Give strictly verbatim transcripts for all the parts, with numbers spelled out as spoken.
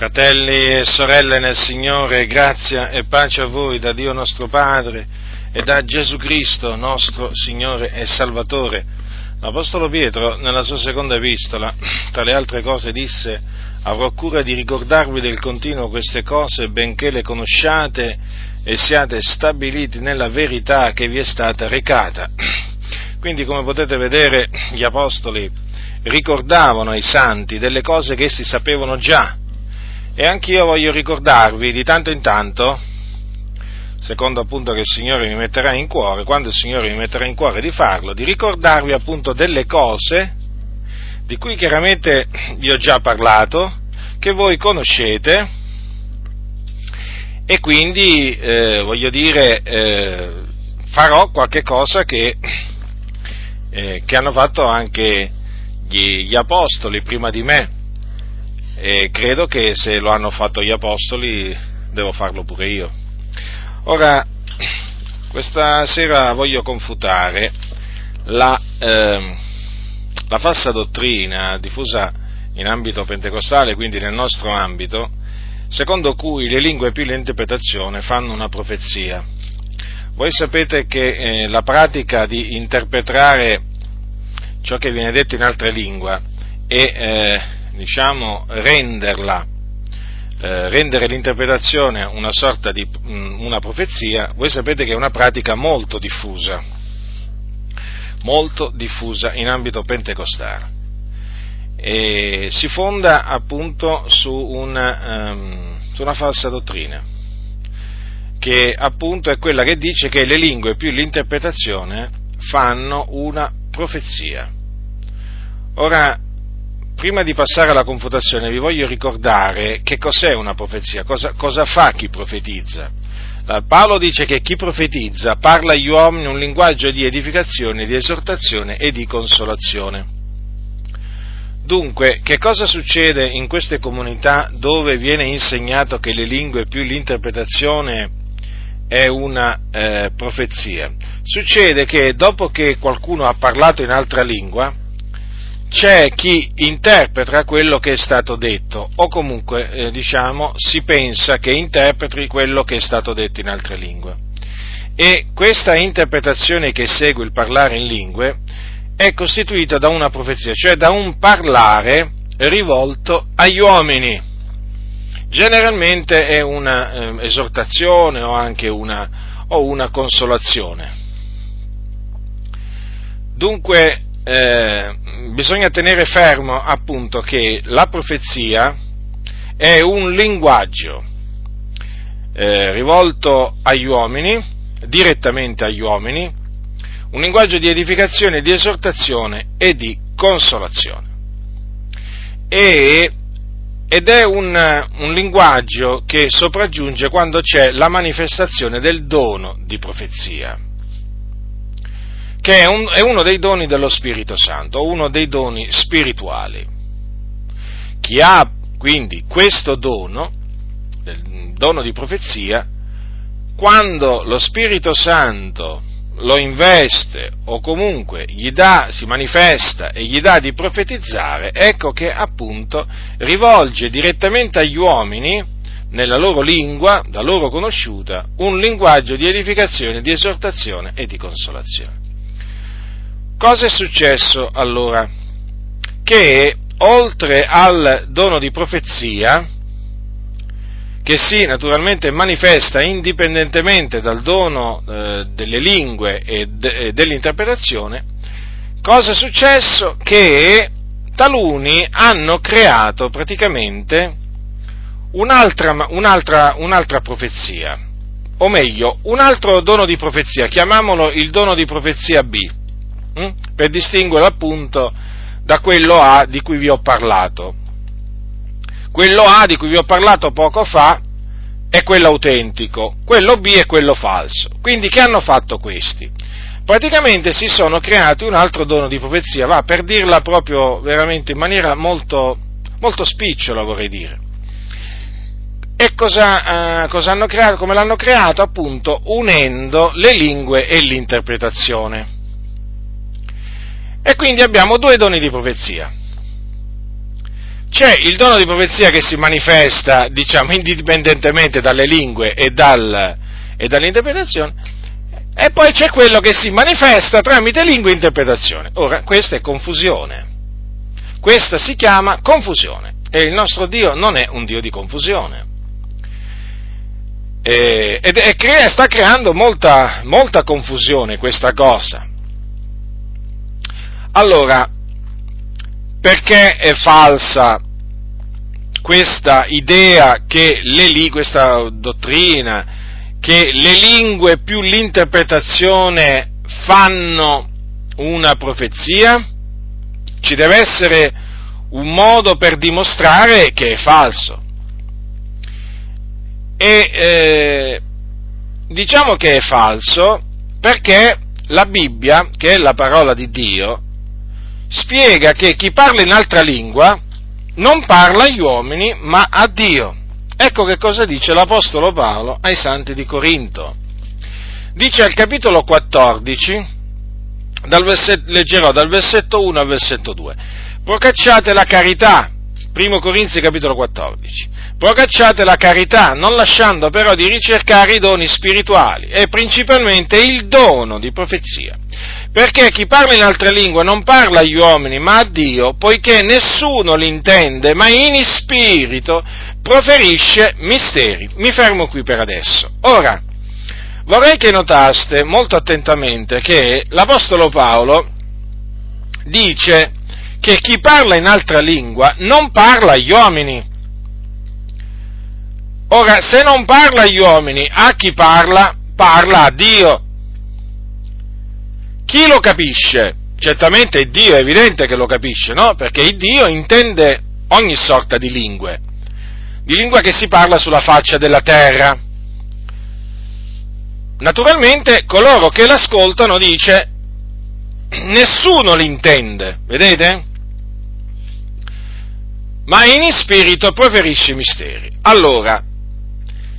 Fratelli e sorelle nel Signore, grazia e pace a voi da Dio nostro Padre e da Gesù Cristo nostro Signore e Salvatore. L'Apostolo Pietro, nella sua seconda epistola, tra le altre cose disse: avrò cura di ricordarvi del continuo queste cose, benché le conosciate e siate stabiliti nella verità che vi è stata recata. Quindi, come potete vedere, gli Apostoli ricordavano ai santi delle cose che essi sapevano già. E anch'io voglio ricordarvi di tanto in tanto, secondo appunto che il Signore mi metterà in cuore, quando il Signore mi metterà in cuore di farlo, di ricordarvi appunto delle cose di cui chiaramente vi ho già parlato, che voi conoscete, e quindi eh, voglio dire eh, farò qualche cosa che, eh, che hanno fatto anche gli, gli apostoli prima di me. E credo che se lo hanno fatto gli apostoli devo farlo pure io. Ora, questa sera voglio confutare la, eh, la falsa dottrina diffusa in ambito pentecostale, quindi nel nostro ambito, secondo cui le lingue più l'interpretazione fanno una profezia. Voi sapete che eh, la pratica di interpretare ciò che viene detto in altre lingue e eh, diciamo renderla, eh, rendere l'interpretazione una sorta di mh, una profezia, voi sapete che è una pratica molto diffusa, molto diffusa in ambito pentecostale, e si fonda appunto su una, um, su una falsa dottrina, che appunto è quella che dice che le lingue più l'interpretazione fanno una profezia. Ora, prima di passare alla confutazione vi voglio ricordare che cos'è una profezia, cosa, cosa fa chi profetizza. Paolo dice che chi profetizza parla agli uomini un linguaggio di edificazione, di esortazione e di consolazione. Dunque, che cosa succede in queste comunità dove viene insegnato che le lingue più l'interpretazione è una eh, profezia? Succede che dopo che qualcuno ha parlato in altra lingua, c'è chi interpreta quello che è stato detto, o comunque, eh, diciamo, si pensa che interpreti quello che è stato detto in altre lingue. E questa interpretazione che segue il parlare in lingue è costituita da una profezia, cioè da un parlare rivolto agli uomini. Generalmente è una eh, esortazione o anche una, o una consolazione. Dunque, Eh, bisogna tenere fermo appunto che la profezia è un linguaggio eh, rivolto agli uomini, direttamente agli uomini, un linguaggio di edificazione, di esortazione e di consolazione. E, ed è un, un linguaggio che sopraggiunge quando c'è la manifestazione del dono di profezia, che è, un, è uno dei doni dello Spirito Santo, uno dei doni spirituali. Chi ha quindi questo dono, il dono di profezia, quando lo Spirito Santo lo investe o comunque gli dà, si manifesta e gli dà di profetizzare, ecco che appunto rivolge direttamente agli uomini, nella loro lingua, da loro conosciuta, un linguaggio di edificazione, di esortazione e di consolazione. Cosa è successo allora? Che oltre al dono di profezia, che si naturalmente manifesta indipendentemente dal dono eh, delle lingue e, de, e dell'interpretazione, cosa è successo? Che taluni hanno creato praticamente un'altra, un'altra, un'altra profezia, o meglio, un altro dono di profezia, chiamiamolo il dono di profezia B, per distinguerlo appunto da quello A di cui vi ho parlato. Quello A di cui vi ho parlato poco fa è quello autentico, quello B è quello falso. Quindi che hanno fatto questi? Praticamente si sono creati un altro dono di profezia, va, per dirla proprio veramente in maniera molto, molto spicciola vorrei dire. E cosa, eh, cosa hanno creato? Come l'hanno creato? Appunto unendo le lingue e l'interpretazione. E quindi abbiamo due doni di profezia. C'è il dono di profezia che si manifesta, diciamo, indipendentemente dalle lingue e, dal, e dall'interpretazione, e poi c'è quello che si manifesta tramite lingua e interpretazione. Ora, questa è confusione. Questa si chiama confusione. E il nostro Dio non è un Dio di confusione. E, ed è, crea, sta creando molta, molta confusione questa cosa. Allora, perché è falsa questa idea che le, questa dottrina che le lingue più l'interpretazione fanno una profezia? Ci deve essere un modo per dimostrare che è falso. E eh, diciamo che è falso perché la Bibbia, che è la parola di Dio, spiega che chi parla in altra lingua non parla agli uomini ma a Dio. Ecco che cosa dice l'Apostolo Paolo ai Santi di Corinto. Dice al capitolo quattordici, dal versetto, leggerò dal versetto uno al versetto due, procacciate la carità, primo Corinzi capitolo quattordici, procacciate la carità, non lasciando però di ricercare i doni spirituali, e principalmente il dono di profezia, perché chi parla in altra lingua non parla agli uomini ma a Dio, poiché nessuno l'intende, ma in spirito proferisce misteri. Mi fermo qui per adesso. Ora, vorrei che notaste molto attentamente che l'Apostolo Paolo dice che chi parla in altra lingua non parla agli uomini. Ora, se non parla agli uomini, a chi parla? Parla a Dio. Chi lo capisce? Certamente Dio, è evidente che lo capisce, no? Perché Dio intende ogni sorta di lingue, di lingua che si parla sulla faccia della terra. Naturalmente coloro che l'ascoltano, dice, nessuno l'intende, vedete? Ma in spirito proferisce misteri. Allora,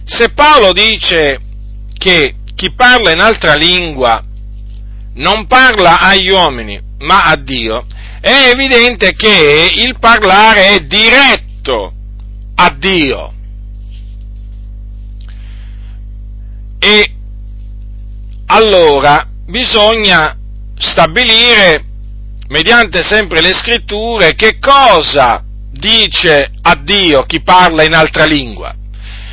se Paolo dice che chi parla in altra lingua non parla agli uomini, ma a Dio, è evidente che il parlare è diretto a Dio. E allora bisogna stabilire, mediante sempre le scritture, che cosa dice a Dio chi parla in altra lingua.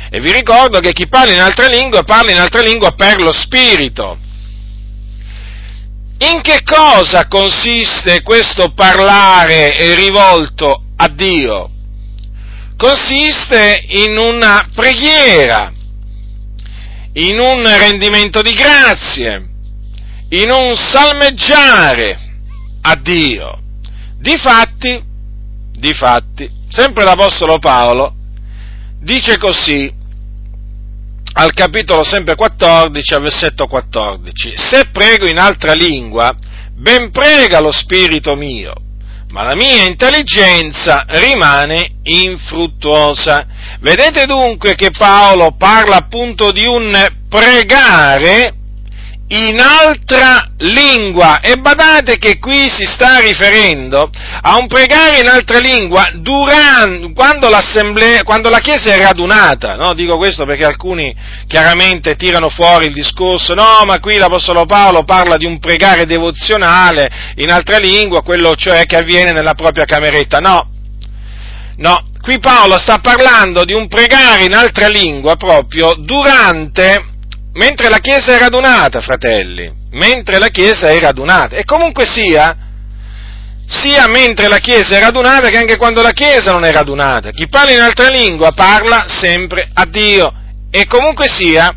E vi ricordo che chi parla in altra lingua parla in altra lingua per lo spirito. In che cosa consiste questo parlare rivolto a Dio? Consiste in una preghiera, in un rendimento di grazie, in un salmeggiare a Dio. Difatti, difatti, sempre l'Apostolo Paolo dice così, al capitolo sempre quattordici, al versetto quattordici, se prego in altra lingua, ben prega lo spirito mio, ma la mia intelligenza rimane infruttuosa. Vedete dunque che Paolo parla appunto di un pregare in altra lingua, e badate che qui si sta riferendo a un pregare in altra lingua durante, quando l'assemblea, quando la Chiesa è radunata, no? Dico questo perché alcuni chiaramente tirano fuori il discorso, no, ma qui l'Apostolo Paolo parla di un pregare devozionale in altra lingua, quello cioè che avviene nella propria cameretta, no, no, qui Paolo sta parlando di un pregare in altra lingua proprio durante, mentre la Chiesa è radunata, fratelli, mentre la Chiesa è radunata, e comunque sia, sia mentre la Chiesa è radunata che anche quando la Chiesa non è radunata, chi parla in altra lingua parla sempre a Dio, e comunque sia,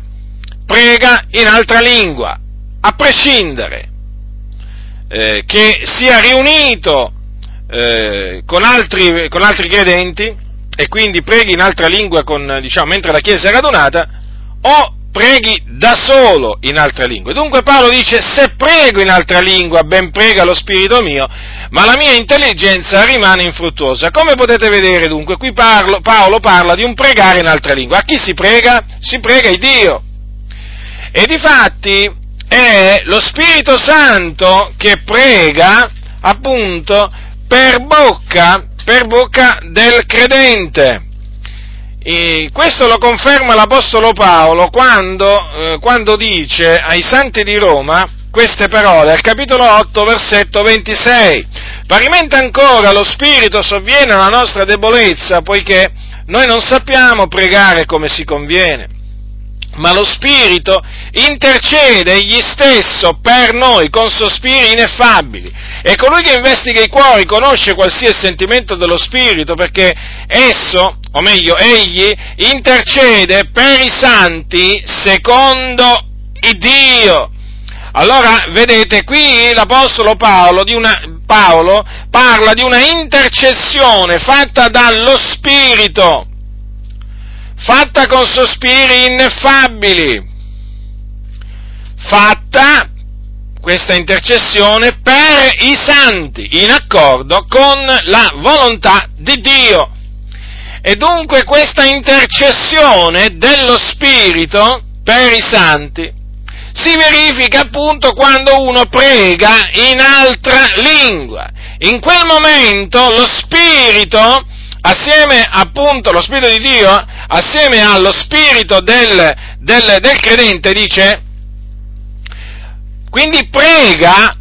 prega in altra lingua, a prescindere eh, che sia riunito eh, con, altri, con altri credenti, e quindi preghi in altra lingua con, diciamo, mentre la Chiesa è radunata, o preghi da solo in altra lingua. Dunque Paolo dice, se prego in altra lingua, ben prega lo spirito mio, ma la mia intelligenza rimane infruttuosa. Come potete vedere dunque, qui parlo, Paolo parla di un pregare in altra lingua. A chi si prega? Si prega il Dio. E difatti è lo Spirito Santo che prega appunto per bocca per bocca del credente. E questo lo conferma l'Apostolo Paolo quando, eh, quando dice ai Santi di Roma queste parole, al capitolo otto, versetto ventisei, parimenti ancora lo Spirito sovviene alla nostra debolezza, poiché noi non sappiamo pregare come si conviene, ma lo Spirito intercede egli stesso per noi con sospiri ineffabili, e colui che investiga i cuori conosce qualsiasi sentimento dello Spirito, perché esso, o meglio, egli intercede per i santi secondo il Dio. Allora, vedete, qui l'Apostolo Paolo, di una, Paolo parla di una intercessione fatta dallo Spirito, fatta con sospiri ineffabili, fatta questa intercessione per i santi, in accordo con la volontà di Dio. E dunque questa intercessione dello Spirito per i santi si verifica appunto quando uno prega in altra lingua. In quel momento lo Spirito, assieme appunto lo Spirito di Dio, assieme allo Spirito del, del, del credente, dice, quindi prega,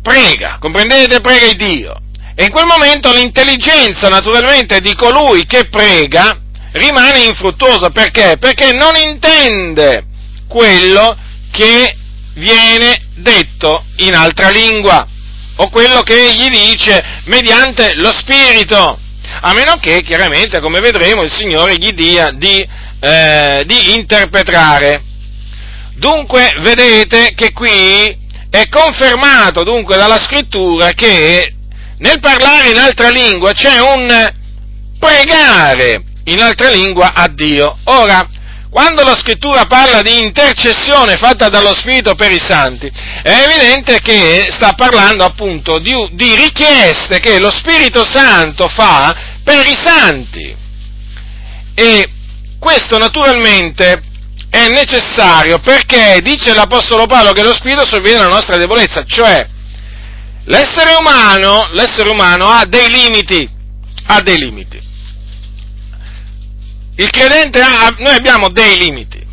prega, comprendete, prega il Dio. E in quel momento l'intelligenza naturalmente di colui che prega rimane infruttuosa. Perché? Perché non intende quello che viene detto in altra lingua, o quello che gli dice mediante lo Spirito, a meno che, chiaramente, come vedremo, il Signore gli dia di, eh, di interpretare. Dunque, vedete che qui è confermato, dunque, dalla Scrittura che nel parlare in altra lingua c'è un pregare in altra lingua a Dio. Ora, quando la Scrittura parla di intercessione fatta dallo Spirito per i santi, è evidente che sta parlando appunto di, di richieste che lo Spirito Santo fa per i santi. E questo naturalmente è necessario perché dice l'Apostolo Paolo che lo Spirito sovviene alla nostra debolezza, cioè l'essere umano, l'essere umano ha dei limiti, ha dei limiti. Il credente ha, noi abbiamo dei limiti.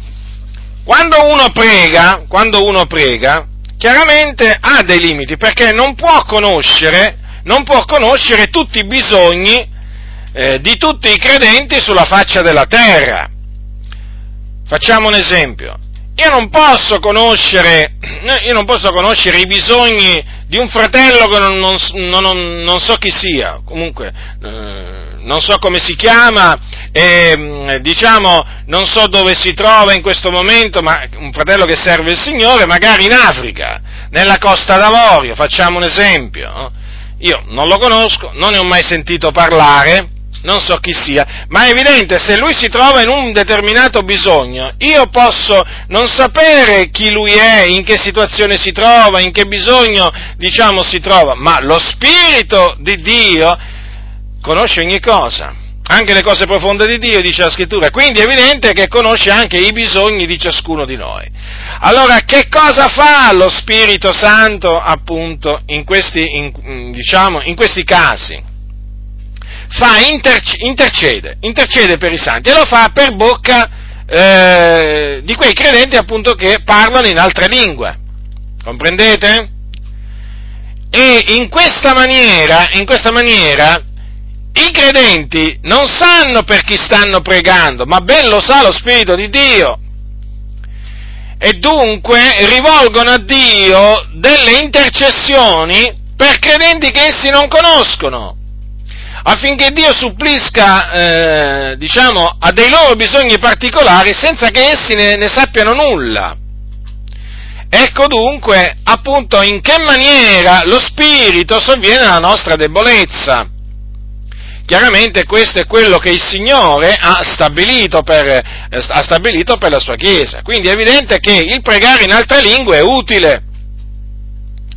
Quando uno prega, quando uno prega, chiaramente ha dei limiti, perché non può conoscere, non può conoscere tutti i bisogni eh, di tutti i credenti sulla faccia della terra. Facciamo un esempio. Io non posso conoscere, io non posso conoscere i bisogni di un fratello che non, non, non, non so chi sia, comunque eh, non so come si chiama, e, diciamo, non so dove si trova in questo momento, ma un fratello che serve il Signore, magari in Africa, nella Costa d'Avorio, facciamo un esempio. Io non lo conosco, non ne ho mai sentito parlare, non so chi sia, ma è evidente, se lui si trova in un determinato bisogno, io posso non sapere chi lui è, in che situazione si trova, in che bisogno, diciamo, si trova, ma lo Spirito di Dio conosce ogni cosa, anche le cose profonde di Dio, dice la Scrittura, quindi è evidente che conosce anche i bisogni di ciascuno di noi. Allora, che cosa fa lo Spirito Santo, appunto, in questi, in, diciamo, in questi casi? Fa interc- intercede, intercede per i santi, e lo fa per bocca eh, di quei credenti, appunto, che parlano in altre lingue, comprendete? E in questa maniera, in questa maniera, i credenti non sanno per chi stanno pregando, ma ben lo sa lo Spirito di Dio, e dunque rivolgono a Dio delle intercessioni per credenti che essi non conoscono, affinché Dio supplisca, eh, diciamo, a dei loro bisogni particolari senza che essi ne, ne sappiano nulla. Ecco dunque, appunto, in che maniera lo Spirito sovviene alla nostra debolezza. Chiaramente questo è quello che il Signore ha stabilito per, eh, ha stabilito per la sua Chiesa. Quindi è evidente che il pregare in altre lingue è utile.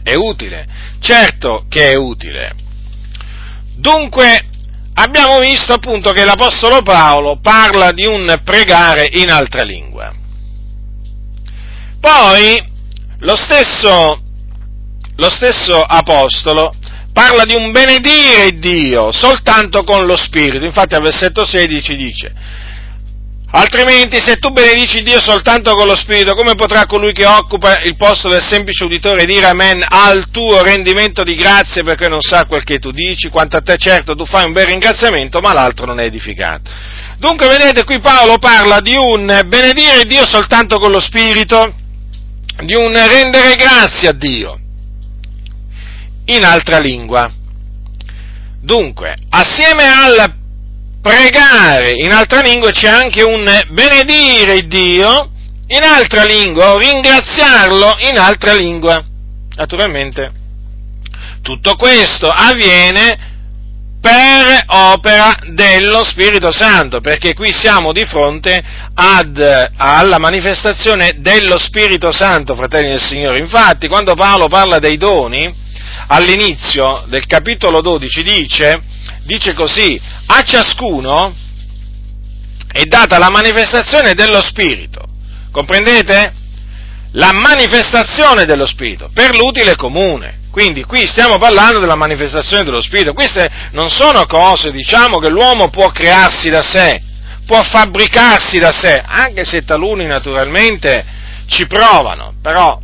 È utile. Certo che è utile. Dunque, abbiamo visto appunto che l'Apostolo Paolo parla di un pregare in altra lingua. Poi, lo stesso, lo stesso Apostolo parla di un benedire Dio soltanto con lo Spirito. Infatti al versetto sedici dice: altrimenti, se tu benedici Dio soltanto con lo Spirito, come potrà colui che occupa il posto del semplice uditore dire amen al tuo rendimento di grazie, perché non sa quel che tu dici? Quanto a te, certo, tu fai un bel ringraziamento, ma l'altro non è edificato. Dunque, vedete, qui Paolo parla di un benedire Dio soltanto con lo Spirito, di un rendere grazie a Dio in altra lingua. Dunque, assieme al pregare in altra lingua c'è anche un benedire Dio in altra lingua, o ringraziarlo in altra lingua. Naturalmente, tutto questo avviene per opera dello Spirito Santo, perché qui siamo di fronte ad, alla manifestazione dello Spirito Santo, fratelli del Signore. Infatti, quando Paolo parla dei doni, all'inizio del capitolo dodici dice... Dice così: a ciascuno è data la manifestazione dello Spirito, comprendete? La manifestazione dello Spirito, per l'utile comune. Quindi qui stiamo parlando della manifestazione dello Spirito. Queste non sono cose, diciamo, che l'uomo può crearsi da sé, può fabbricarsi da sé, anche se taluni naturalmente ci provano, però...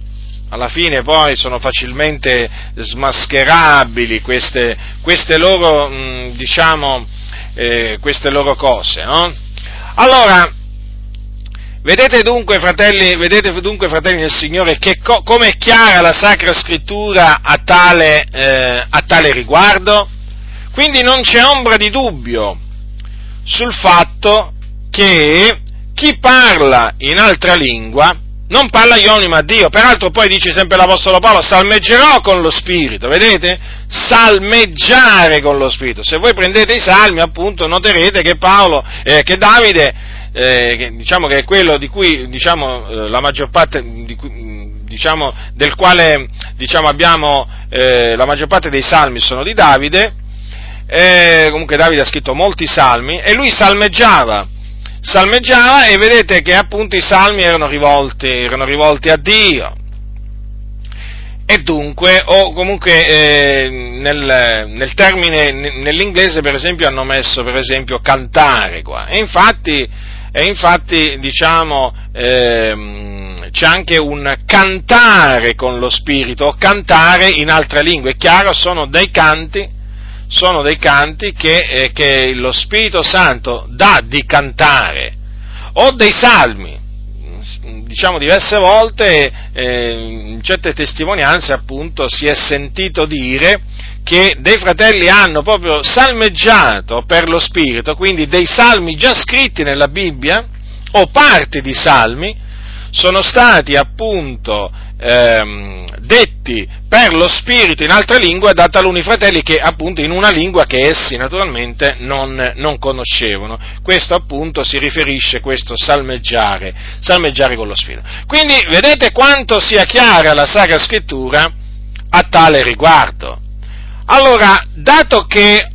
alla fine poi sono facilmente smascherabili queste, queste loro, mh, diciamo, eh, queste loro cose, no? Allora, vedete dunque, fratelli, vedete dunque, fratelli del Signore, che co- come è chiara la Sacra Scrittura a tale, eh, a tale riguardo? Quindi non c'è ombra di dubbio sul fatto che chi parla in altra lingua non parla Ioni ma Dio. Peraltro poi dice sempre l'Apostolo Paolo: salmeggerò con lo Spirito. Vedete? Salmeggiare con lo Spirito. Se voi prendete i salmi, appunto, noterete che Paolo, eh, che Davide, eh, che, diciamo che è quello di cui, diciamo, eh, la maggior parte di cui, diciamo, del quale, diciamo, abbiamo, eh, la maggior parte dei salmi sono di Davide, eh, comunque Davide ha scritto molti salmi, e lui salmeggiava. Salmeggiava, e vedete che appunto i salmi erano rivolti, erano rivolti a Dio, e dunque, o comunque eh, nel, nel termine, nell'inglese per esempio hanno messo per esempio cantare qua, e infatti, e infatti diciamo eh, c'è anche un cantare con lo Spirito, o cantare in altre lingue. È chiaro, sono dei canti, sono dei canti che, eh, che lo Spirito Santo dà di cantare, o dei salmi, diciamo diverse volte, eh, in certe testimonianze appunto si è sentito dire che dei fratelli hanno proprio salmeggiato per lo Spirito, quindi dei salmi già scritti nella Bibbia, o parti di salmi, sono stati appunto ehm, detti per lo Spirito in altra lingua da taluni fratelli, che appunto in una lingua che essi naturalmente non, non conoscevano. Questo appunto si riferisce, questo salmeggiare, salmeggiare con lo Spirito. Quindi vedete quanto sia chiara la Sacra Scrittura a tale riguardo. Allora, dato che,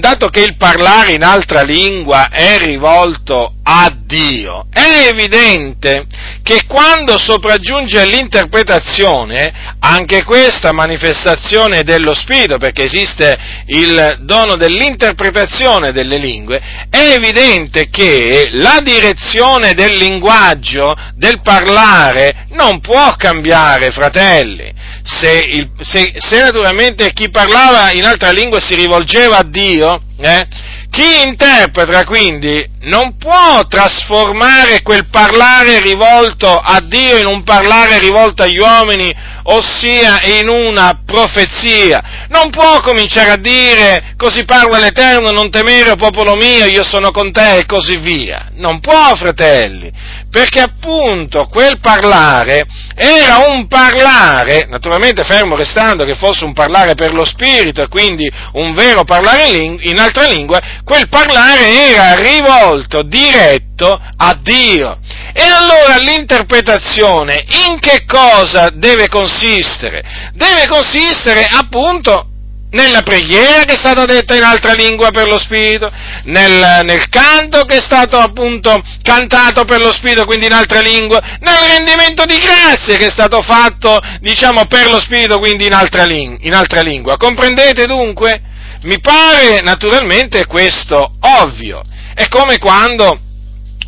dato che il parlare in altra lingua è rivolto a Dio, è evidente che quando sopraggiunge l'interpretazione, anche questa manifestazione dello Spirito, perché esiste il dono dell'interpretazione delle lingue, è evidente che la direzione del linguaggio, del parlare, non può cambiare, fratelli. Se, il, se, se naturalmente chi parlava in altra lingua si rivolgeva a Dio, eh, chi interpreta quindi non può trasformare quel parlare rivolto a Dio in un parlare rivolto agli uomini, ossia in una profezia. Non può cominciare a dire: così parla l'Eterno, non temere, o popolo mio, io sono con te, e così via. Non può, fratelli, perché appunto quel parlare era un parlare, naturalmente fermo restando che fosse un parlare per lo Spirito, e quindi un vero parlare in altra lingua, quel parlare era rivolto, diretto a Dio. E allora l'interpretazione in che cosa deve consistere? Deve consistere appunto nella preghiera che è stata detta in altra lingua per lo Spirito, nel, nel canto che è stato appunto cantato per lo Spirito, quindi in altra lingua, nel rendimento di grazie che è stato fatto, diciamo, per lo Spirito, quindi in altra, ling- in altra lingua. Comprendete dunque? Mi pare naturalmente questo ovvio. È come quando,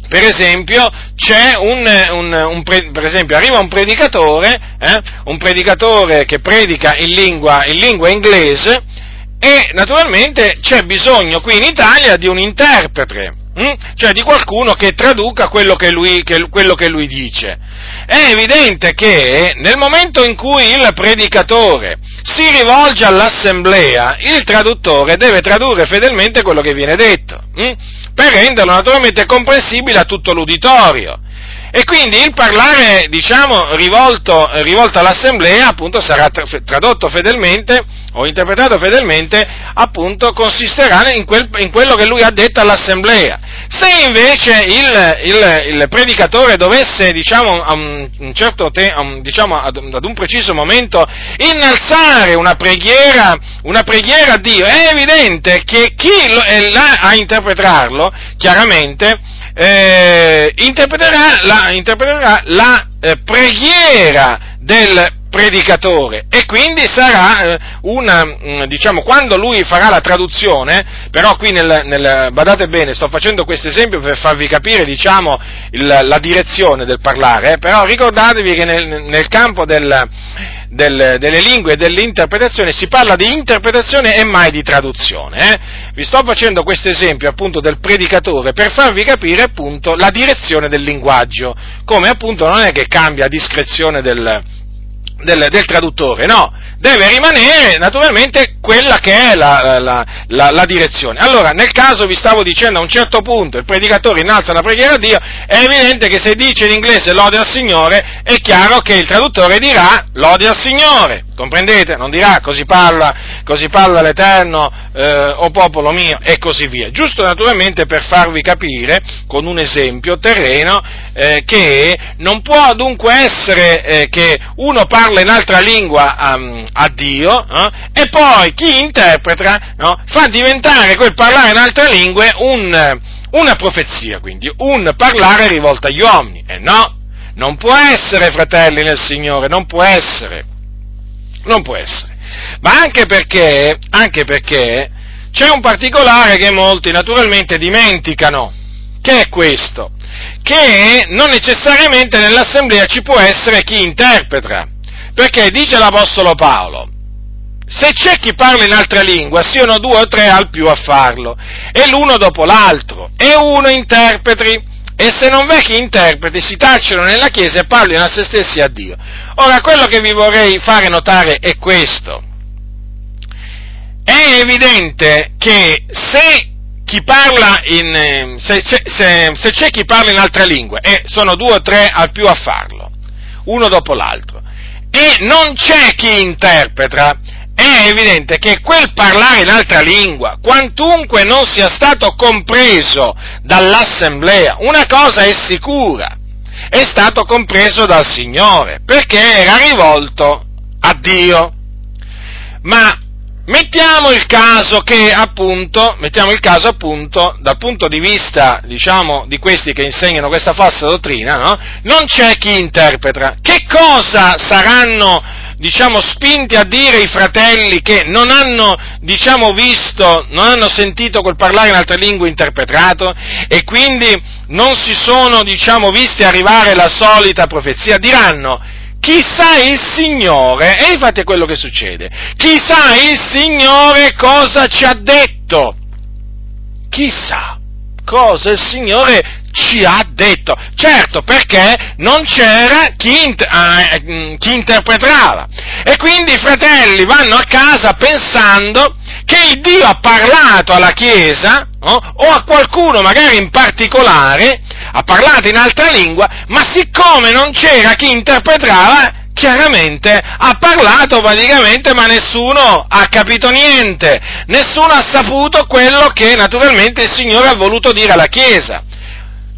per esempio, c'è un, un, un pre, per esempio, arriva un predicatore, eh, un predicatore che predica in lingua, in lingua inglese, e naturalmente c'è bisogno qui in Italia di un interprete, hm? cioè di qualcuno che traduca quello che lui, che, quello che lui dice. È evidente che nel momento in cui il predicatore si rivolge all'assemblea, il traduttore deve tradurre fedelmente quello che viene detto, hm? per renderlo naturalmente comprensibile a tutto l'uditorio. E quindi il parlare, diciamo, rivolto, rivolto all'assemblea, appunto, sarà tradotto fedelmente o interpretato fedelmente, appunto, consisterà in, quel, in quello che lui ha detto all'assemblea. Se invece il, il, il predicatore dovesse, diciamo, a un certo te, a un, diciamo, ad un preciso momento innalzare una preghiera, una preghiera a Dio, è evidente che chi è là a interpretarlo, chiaramente, Eh, interpreterà la, interpreterà la eh, preghiera del predicatore, e quindi sarà eh, una, mh, diciamo, quando lui farà la traduzione, però qui nel, nel badate bene, sto facendo questo esempio per farvi capire, diciamo, il, la direzione del parlare, eh, però ricordatevi che nel, nel campo del, del, delle lingue e dell'interpretazione si parla di interpretazione e mai di traduzione, eh. Vi sto facendo questo esempio, appunto, del predicatore per farvi capire, appunto, la direzione del linguaggio, come, appunto, non è che cambia a discrezione del, del, del traduttore, no, deve rimanere naturalmente quella che è la, la, la, la direzione. Allora, nel caso vi stavo dicendo, a un certo punto il predicatore innalza la preghiera a Dio, è evidente che se dice in inglese lode al Signore, è chiaro che il traduttore dirà lode al Signore. Comprendete? Non dirà così parla, così parla l'Eterno, eh, o popolo mio, e così via. Giusto, naturalmente, per farvi capire, con un esempio terreno, eh, che non può dunque essere eh, che uno parla in altra lingua a, a Dio, eh, e poi chi interpreta, no, fa diventare quel parlare in altre lingue un, una profezia, quindi un parlare rivolto agli uomini. E eh no, non può essere, fratelli nel Signore, non può essere. Non può essere, ma anche perché, anche perché c'è un particolare che molti naturalmente dimenticano, che è questo, che non necessariamente nell'assemblea ci può essere chi interpreta, perché dice l'Apostolo Paolo, se c'è chi parla in altra lingua, siano due o tre al più a farlo, e l'uno dopo l'altro, e uno interpreti. E se non v'è chi interpreti, si tacciono nella Chiesa e parlino a se stessi e a Dio. Ora, quello che vi vorrei fare notare è questo. È evidente che se chi parla in, se, se, se, se c'è chi parla in altra lingua, e sono due o tre al più a farlo, uno dopo l'altro, e non c'è chi interpreta, è evidente che quel parlare in altra lingua, quantunque non sia stato compreso dall'assemblea, una cosa è sicura, è stato compreso dal Signore, perché era rivolto a Dio. Ma mettiamo il caso che, appunto, mettiamo il caso, appunto, dal punto di vista, diciamo, di questi che insegnano questa falsa dottrina, no? Non c'è chi interpreta. Che cosa saranno, diciamo, spinti a dire i fratelli che non hanno, diciamo, visto, non hanno sentito quel parlare in altre lingue interpretato, e quindi non si sono, diciamo, visti arrivare la solita profezia? Diranno, chissà il Signore, e infatti è quello che succede, chissà il Signore cosa ci ha detto, chissà cosa il Signore ci ha detto, certo, perché non c'era chi, inter- eh, chi interpretava, e quindi i fratelli vanno a casa pensando che il Dio ha parlato alla Chiesa, no? O a qualcuno magari in particolare, ha parlato in altra lingua, ma siccome non c'era chi interpretava, chiaramente ha parlato praticamente, ma nessuno ha capito niente, nessuno ha saputo quello che naturalmente il Signore ha voluto dire alla Chiesa.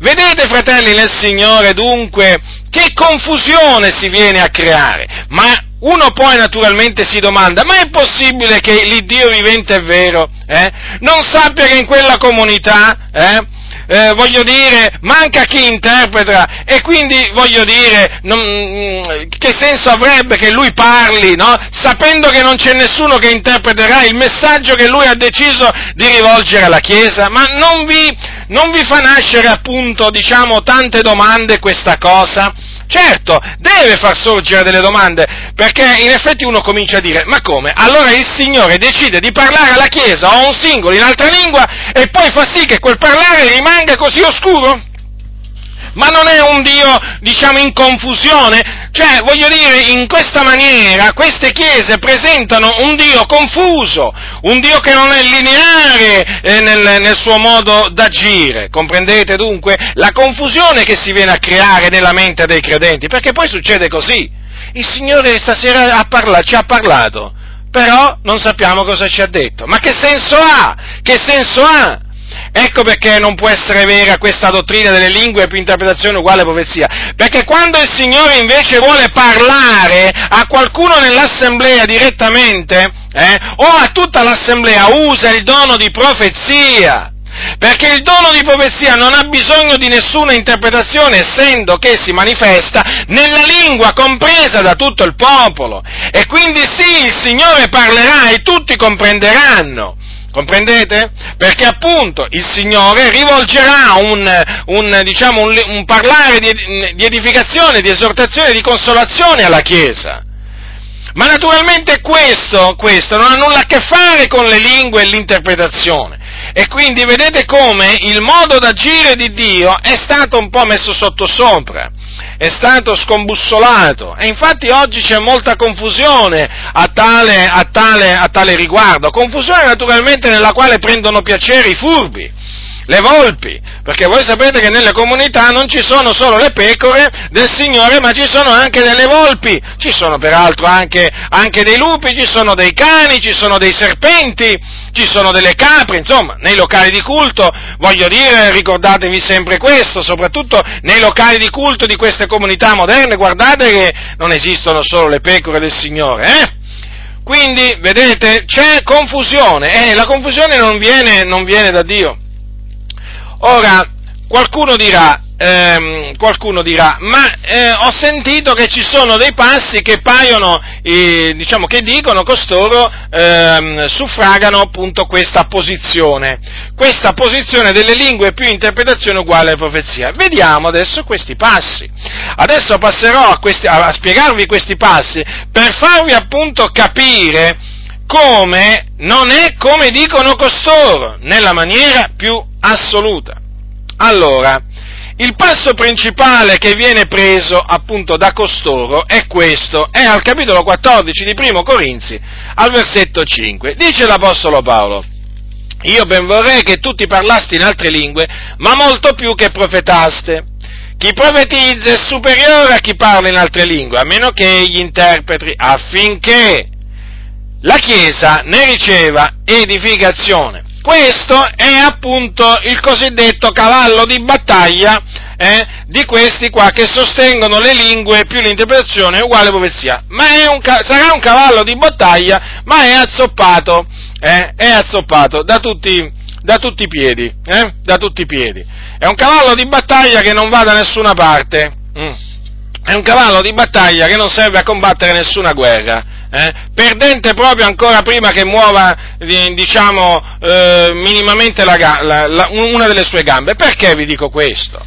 Vedete, fratelli nel Signore, dunque, che confusione si viene a creare, ma Uno poi naturalmente si domanda, ma è possibile che l'Iddio vivente è vero, eh? non sappia che in quella comunità, eh? Eh, voglio dire, manca chi interpreta, e quindi voglio dire, non, che senso avrebbe che lui parli, no? Sapendo che non c'è nessuno che interpreterà il messaggio che lui ha deciso di rivolgere alla Chiesa? Ma non vi, non vi fa nascere appunto, diciamo, tante domande questa cosa? Certo, deve far sorgere delle domande, perché in effetti uno comincia a dire, ma come? Allora il Signore decide di parlare alla Chiesa o a un singolo in altra lingua e poi fa sì che quel parlare rimanga così oscuro? Ma non è un Dio, diciamo, in confusione? Cioè, voglio dire, in questa maniera queste chiese presentano un Dio confuso, un Dio che non è lineare eh, nel, nel suo modo d'agire. Comprendete dunque la confusione che si viene a creare nella mente dei credenti? Perché poi succede così. Il Signore stasera ha parla- ci ha parlato, però non sappiamo cosa ci ha detto. Ma che senso ha? Che senso ha? Ecco perché non può essere vera questa dottrina delle lingue più interpretazione uguale profezia, perché quando il Signore invece vuole parlare a qualcuno nell'assemblea direttamente, eh, o a tutta l'assemblea, usa il dono di profezia, perché il dono di profezia non ha bisogno di nessuna interpretazione, essendo che si manifesta nella lingua compresa da tutto il popolo, e quindi sì, il Signore parlerà e tutti comprenderanno. Comprendete? Perché appunto il Signore rivolgerà un, un, diciamo, un, un parlare di, di edificazione, di esortazione, di consolazione alla Chiesa. Ma naturalmente questo, questo non ha nulla a che fare con le lingue e l'interpretazione. E quindi vedete come il modo d'agire di Dio è stato un po' messo sottosopra, è stato scombussolato, e infatti oggi c'è molta confusione a tale, a tale, a tale riguardo, confusione naturalmente nella quale prendono piacere i furbi, le volpi, perché voi sapete che nelle comunità non ci sono solo le pecore del Signore, ma ci sono anche delle volpi, ci sono peraltro anche, anche dei lupi, ci sono dei cani, ci sono dei serpenti, ci sono delle capre, insomma, nei locali di culto, voglio dire, ricordatevi sempre questo, soprattutto nei locali di culto di queste comunità moderne, guardate che non esistono solo le pecore del Signore, eh? Quindi, vedete, c'è confusione, e eh, la confusione non viene, non viene da Dio. Ora, qualcuno dirà, ehm, qualcuno dirà, ma eh, ho sentito che ci sono dei passi che paiono, eh, diciamo, che dicono costoro ehm, suffragano appunto questa posizione, questa posizione delle lingue più interpretazione uguale profezia. Vediamo adesso questi passi. Adesso passerò a, questi, a spiegarvi questi passi per farvi appunto capire come non è come dicono costoro, nella maniera più assoluta. Allora, il passo principale che viene preso appunto da costoro è questo, è al capitolo quattordici di Primo Corinzi, al versetto cinque. Dice l'Apostolo Paolo: io ben vorrei che tutti parlasti in altre lingue, ma molto più che profetaste. Chi profetizza è superiore a chi parla in altre lingue, a meno che gli interpreti, affinché la Chiesa ne riceva edificazione. Questo è appunto il cosiddetto cavallo di battaglia eh, di questi qua che sostengono le lingue più l'interpretazione uguale profezia. Ma è un, sarà un cavallo di battaglia, ma è azzoppato, eh, è azzoppato da tutti, da tutti i piedi, eh, da tutti i piedi. È un cavallo di battaglia che non va da nessuna parte. Mm. È un cavallo di battaglia che non serve a combattere nessuna guerra, eh? Perdente proprio ancora prima che muova, diciamo, eh, minimamente la, la, la, una delle sue gambe. Perché vi dico questo?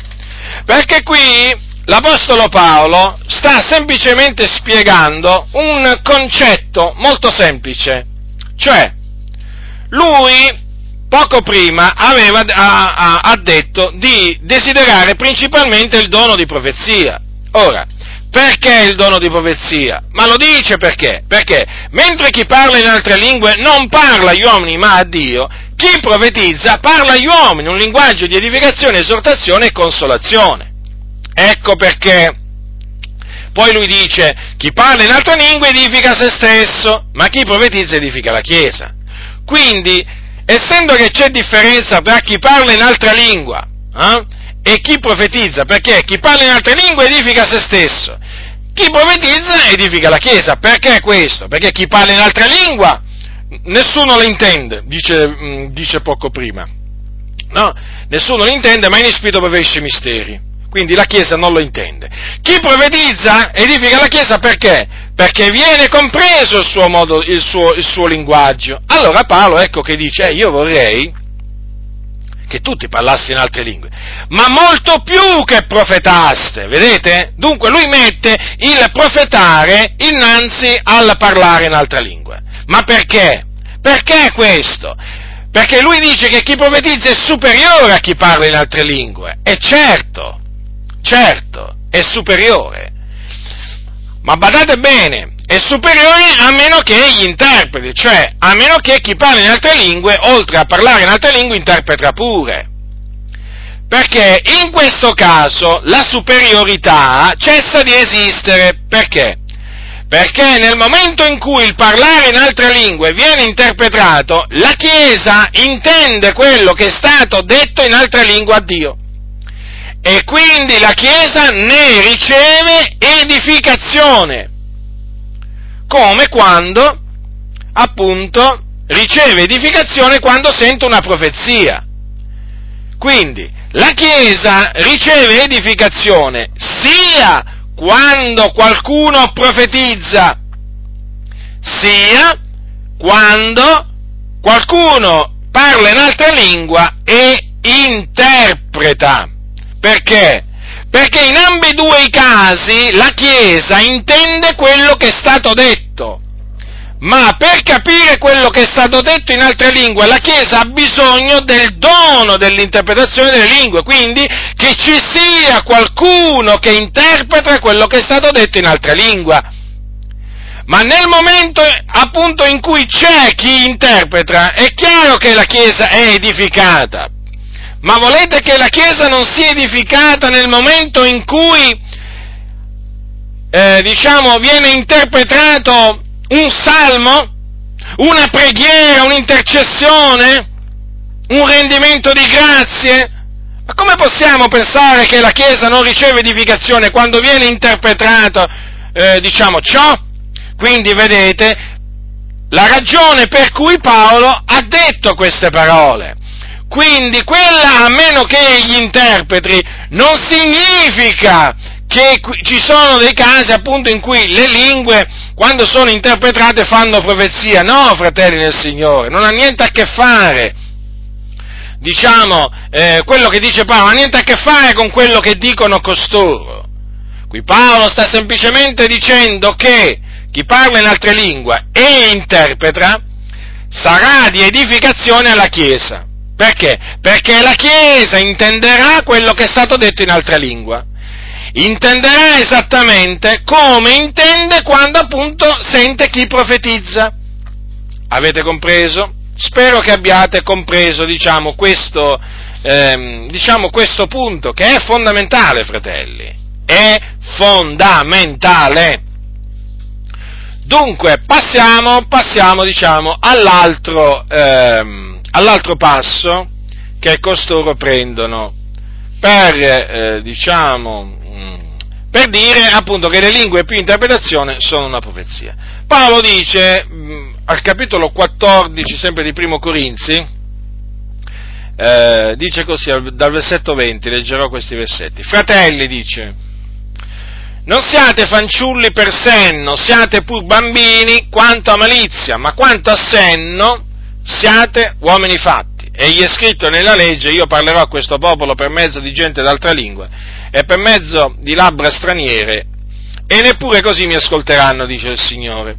Perché qui l'Apostolo Paolo sta semplicemente spiegando un concetto molto semplice, cioè lui poco prima aveva, ha, ha, ha detto di desiderare principalmente il dono di profezia. Ora, perché il dono di profezia? Ma lo dice perché? Perché mentre chi parla in altre lingue non parla agli uomini ma a Dio, chi profetizza parla agli uomini, un linguaggio di edificazione, esortazione e consolazione. Ecco perché poi lui dice, chi parla in altre lingue edifica se stesso, ma chi profetizza edifica la Chiesa. Quindi, essendo che c'è differenza tra chi parla in altra lingua, eh, e chi profetizza, perché chi parla in altre lingue edifica se stesso, Chi profetizza edifica la Chiesa. Perché questo? Perché chi parla in altra lingua nessuno la intende, dice, dice poco prima. No? Nessuno la intende, ma in spirito preferisce i misteri. Quindi la Chiesa non lo intende. Chi profetizza edifica la Chiesa perché? Perché viene compreso il suo modo, il suo, il suo linguaggio. Allora Paolo, ecco che dice, eh, io vorrei che tutti parlassero in altre lingue, ma molto più che profetaste, vedete? Dunque lui mette il profetare innanzi al parlare in altra lingua. Ma perché? Perché questo? Perché lui dice che chi profetizza è superiore a chi parla in altre lingue. E certo, certo, è superiore, ma badate bene, è superiore a meno che gli interpreti, cioè a meno che chi parla in altre lingue, oltre a parlare in altre lingue, interpreta pure, perché in questo caso la superiorità cessa di esistere. Perché? Perché nel momento in cui il parlare in altre lingue viene interpretato, la Chiesa intende quello che è stato detto in altre lingue a Dio. E quindi la Chiesa ne riceve edificazione, come quando, appunto, riceve edificazione quando sente una profezia. Quindi, la Chiesa riceve edificazione sia quando qualcuno profetizza, sia quando qualcuno parla in altra lingua e interpreta. Perché? Perché in ambedue i casi la Chiesa intende quello che è stato detto, ma per capire quello che è stato detto in altre lingue la Chiesa ha bisogno del dono dell'interpretazione delle lingue, quindi che ci sia qualcuno che interpreta quello che è stato detto in altra lingua. Ma nel momento appunto in cui c'è chi interpreta, è chiaro che la Chiesa è edificata. Ma volete che la Chiesa non sia edificata nel momento in cui, eh, diciamo, viene interpretato un salmo, una preghiera, un'intercessione, un rendimento di grazie? Ma come possiamo pensare che la Chiesa non riceve edificazione quando viene interpretato, eh, diciamo, ciò? Quindi, vedete, la ragione per cui Paolo ha detto queste parole. Quindi quella, a meno che gli interpreti, non significa che ci sono dei casi appunto in cui le lingue, quando sono interpretate, fanno profezia. No, fratelli del Signore, non ha niente a che fare, diciamo, eh, quello che dice Paolo, non ha niente a che fare con quello che dicono costoro. Qui Paolo sta semplicemente dicendo che chi parla in altre lingue e interpreta sarà di edificazione alla Chiesa. Perché? Perché la Chiesa intenderà quello che è stato detto in altra lingua, intenderà esattamente come intende quando appunto sente chi profetizza. Avete compreso? Spero che abbiate compreso, diciamo, questo, ehm, diciamo, questo punto, che è fondamentale, fratelli, è fondamentale. Dunque, passiamo, passiamo, diciamo, all'altro... Ehm, all'altro passo che costoro prendono per, eh, diciamo, mh, per dire appunto che le lingue più interpretazione sono una profezia. Paolo dice, mh, al capitolo quattordici, sempre di Primo Corinzi, eh, dice così, dal versetto venti, leggerò questi versetti. Fratelli, dice, non siate fanciulli per senno, siate pur bambini quanto a malizia, ma quanto a senno siate uomini fatti. E gli è scritto nella legge: io parlerò a questo popolo per mezzo di gente d'altra lingua e per mezzo di labbra straniere, e neppure così mi ascolteranno, dice il Signore.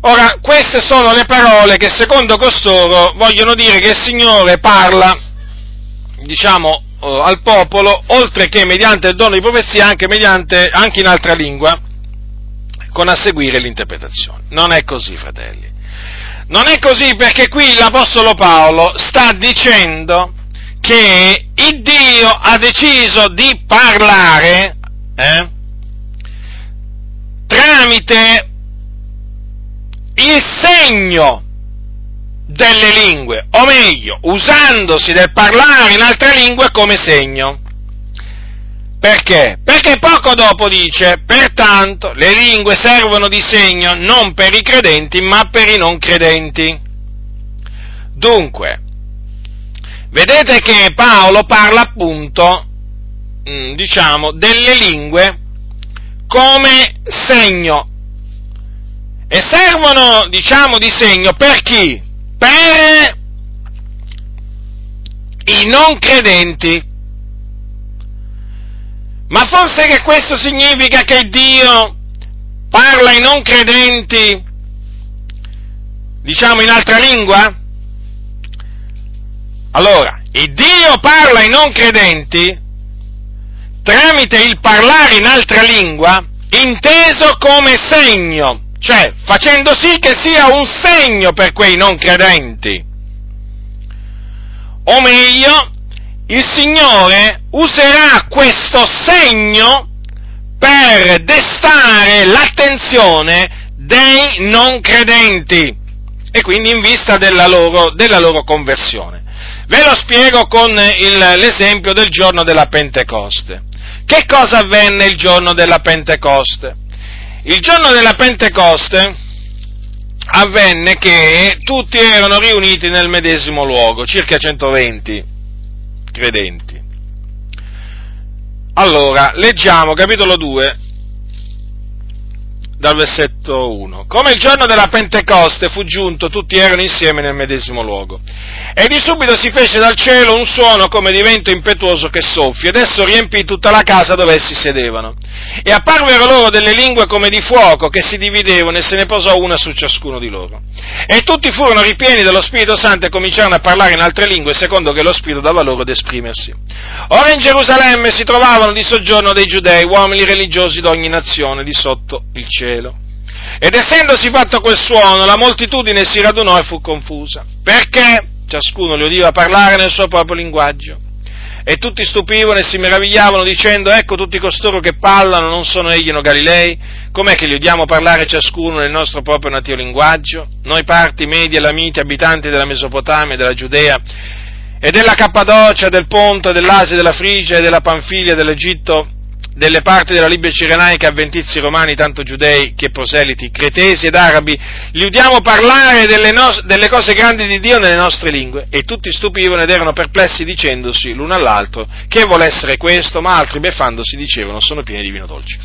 Ora, queste sono le parole che secondo costoro vogliono dire che il Signore parla, diciamo, al popolo, oltre che mediante il dono di profezia, anche mediante, anche in altra lingua, con a seguire l'interpretazione. Non è così, fratelli. Non è così, perché qui l'Apostolo Paolo sta dicendo che il Dio ha deciso di parlare eh, tramite il segno delle lingue, o meglio, usandosi del parlare in altre lingue come segno. Perché? Perché Perché poco dopo dice: pertanto le lingue servono di segno non per i credenti ma per i non credenti. Dunque, vedete che Paolo parla appunto, diciamo, delle lingue come segno, e servono, diciamo, di segno per chi? Per i non credenti. Ma forse che questo significa che Dio parla ai non credenti, diciamo, in altra lingua? Allora, il Dio parla ai non credenti tramite il parlare in altra lingua, inteso come segno, cioè facendo sì che sia un segno per quei non credenti. O meglio, il Signore userà questo segno per destare l'attenzione dei non credenti e quindi in vista della loro, della loro conversione. Ve lo spiego con il, l'esempio del giorno della Pentecoste. Che cosa avvenne il giorno della Pentecoste? Il giorno della Pentecoste avvenne che tutti erano riuniti nel medesimo luogo, circa centoventi credenti. Allora, leggiamo capitolo due, dal versetto uno. Come il giorno della Pentecoste fu giunto, tutti erano insieme nel medesimo luogo. E di subito si fece dal cielo un suono come di vento impetuoso che soffia, ed esso riempì tutta la casa dove essi sedevano. E apparvero loro delle lingue come di fuoco che si dividevano, e se ne posò una su ciascuno di loro. E tutti furono ripieni dello Spirito Santo e cominciarono a parlare in altre lingue, secondo che lo Spirito dava loro ad esprimersi. Ora in Gerusalemme si trovavano di soggiorno dei Giudei, uomini religiosi d'ogni nazione, di sotto il cielo. Ed essendosi fatto quel suono, la moltitudine si radunò e fu confusa, perché ciascuno li udiva parlare nel suo proprio linguaggio. E tutti stupivano e si meravigliavano, dicendo: ecco, tutti costoro che parlano non sono egli no Galilei? Com'è che li udiamo parlare ciascuno nel nostro proprio natio linguaggio? Noi parti, Medi e Lamiti, abitanti della Mesopotamia e della Giudea e della Cappadocia, del Ponto, dell'Asia, della Frigia e della Panfilia, dell'Egitto, delle parti della Libia cirenaica, avventizi romani, tanto giudei che proseliti, cretesi ed arabi, li udiamo parlare delle, no- delle cose grandi di Dio nelle nostre lingue. E tutti stupivano ed erano perplessi, dicendosi l'uno all'altro: che vuole essere questo? Ma altri, beffandosi, dicevano: sono pieni di vino dolce.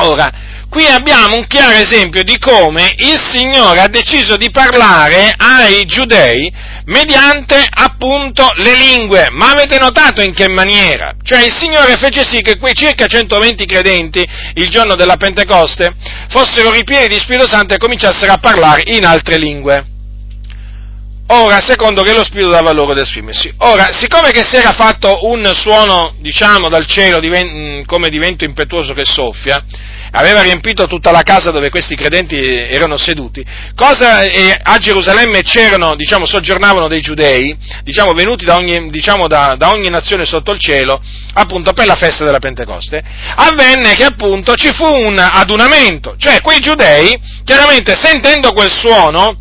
Ora, qui abbiamo un chiaro esempio di come il Signore ha deciso di parlare ai giudei mediante appunto le lingue. Ma avete notato in che maniera? Cioè il Signore fece sì che quei circa centoventi credenti il giorno della Pentecoste fossero ripieni di Spirito Santo e cominciassero a parlare in altre lingue. Ora, secondo che lo Spirito dava loro ad esprimersi. Ora, siccome che si era fatto un suono, diciamo, dal cielo di ven- come di vento impetuoso che soffia, aveva riempito tutta la casa dove questi credenti erano seduti, cosa eh, a Gerusalemme c'erano, diciamo, soggiornavano dei giudei, diciamo, venuti da ogni, diciamo, da, da ogni nazione sotto il cielo, appunto, per la festa della Pentecoste, avvenne che, appunto, ci fu un adunamento, cioè quei giudei, chiaramente, sentendo quel suono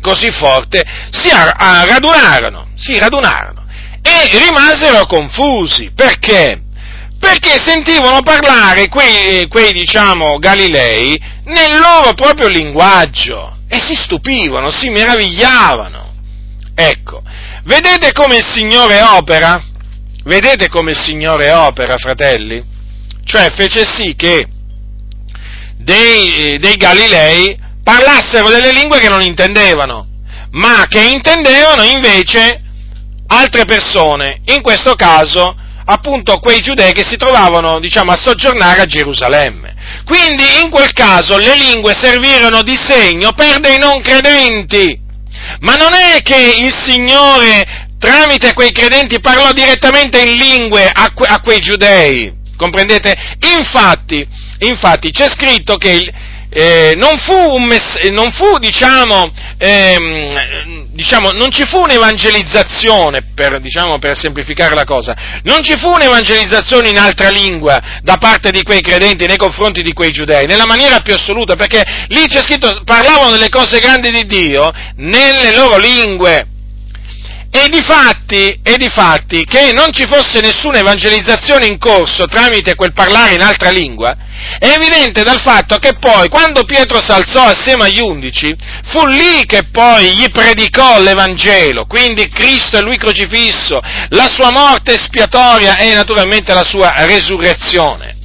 così forte, si radunarono, si radunarono, e rimasero confusi. Perché? Perché sentivano parlare quei, quei, diciamo, Galilei nel loro proprio linguaggio, e si stupivano, si meravigliavano. Ecco, vedete come il Signore opera? Vedete come il Signore opera, fratelli? Cioè fece sì che dei, dei Galilei parlassero delle lingue che non intendevano, ma che intendevano invece altre persone, in questo caso appunto quei giudei che si trovavano, diciamo, a soggiornare a Gerusalemme. Quindi in quel caso le lingue servirono di segno per dei non credenti, ma non è che il Signore tramite quei credenti parlò direttamente in lingue a, que- a quei giudei, comprendete? Infatti, infatti c'è scritto che il Eh, non fu, un mess- non fu diciamo, ehm, diciamo, non ci fu un'evangelizzazione, per, diciamo, per semplificare la cosa, non ci fu un'evangelizzazione in altra lingua da parte di quei credenti nei confronti di quei giudei, nella maniera più assoluta, perché lì c'è scritto, parlavano delle cose grandi di Dio nelle loro lingue. E difatti, e difatti che non ci fosse nessuna evangelizzazione in corso tramite quel parlare in altra lingua è evidente dal fatto che poi, quando Pietro s'alzò assieme agli undici, fu lì che poi gli predicò l'Evangelo, quindi Cristo e lui crocifisso, la sua morte espiatoria e naturalmente la sua resurrezione.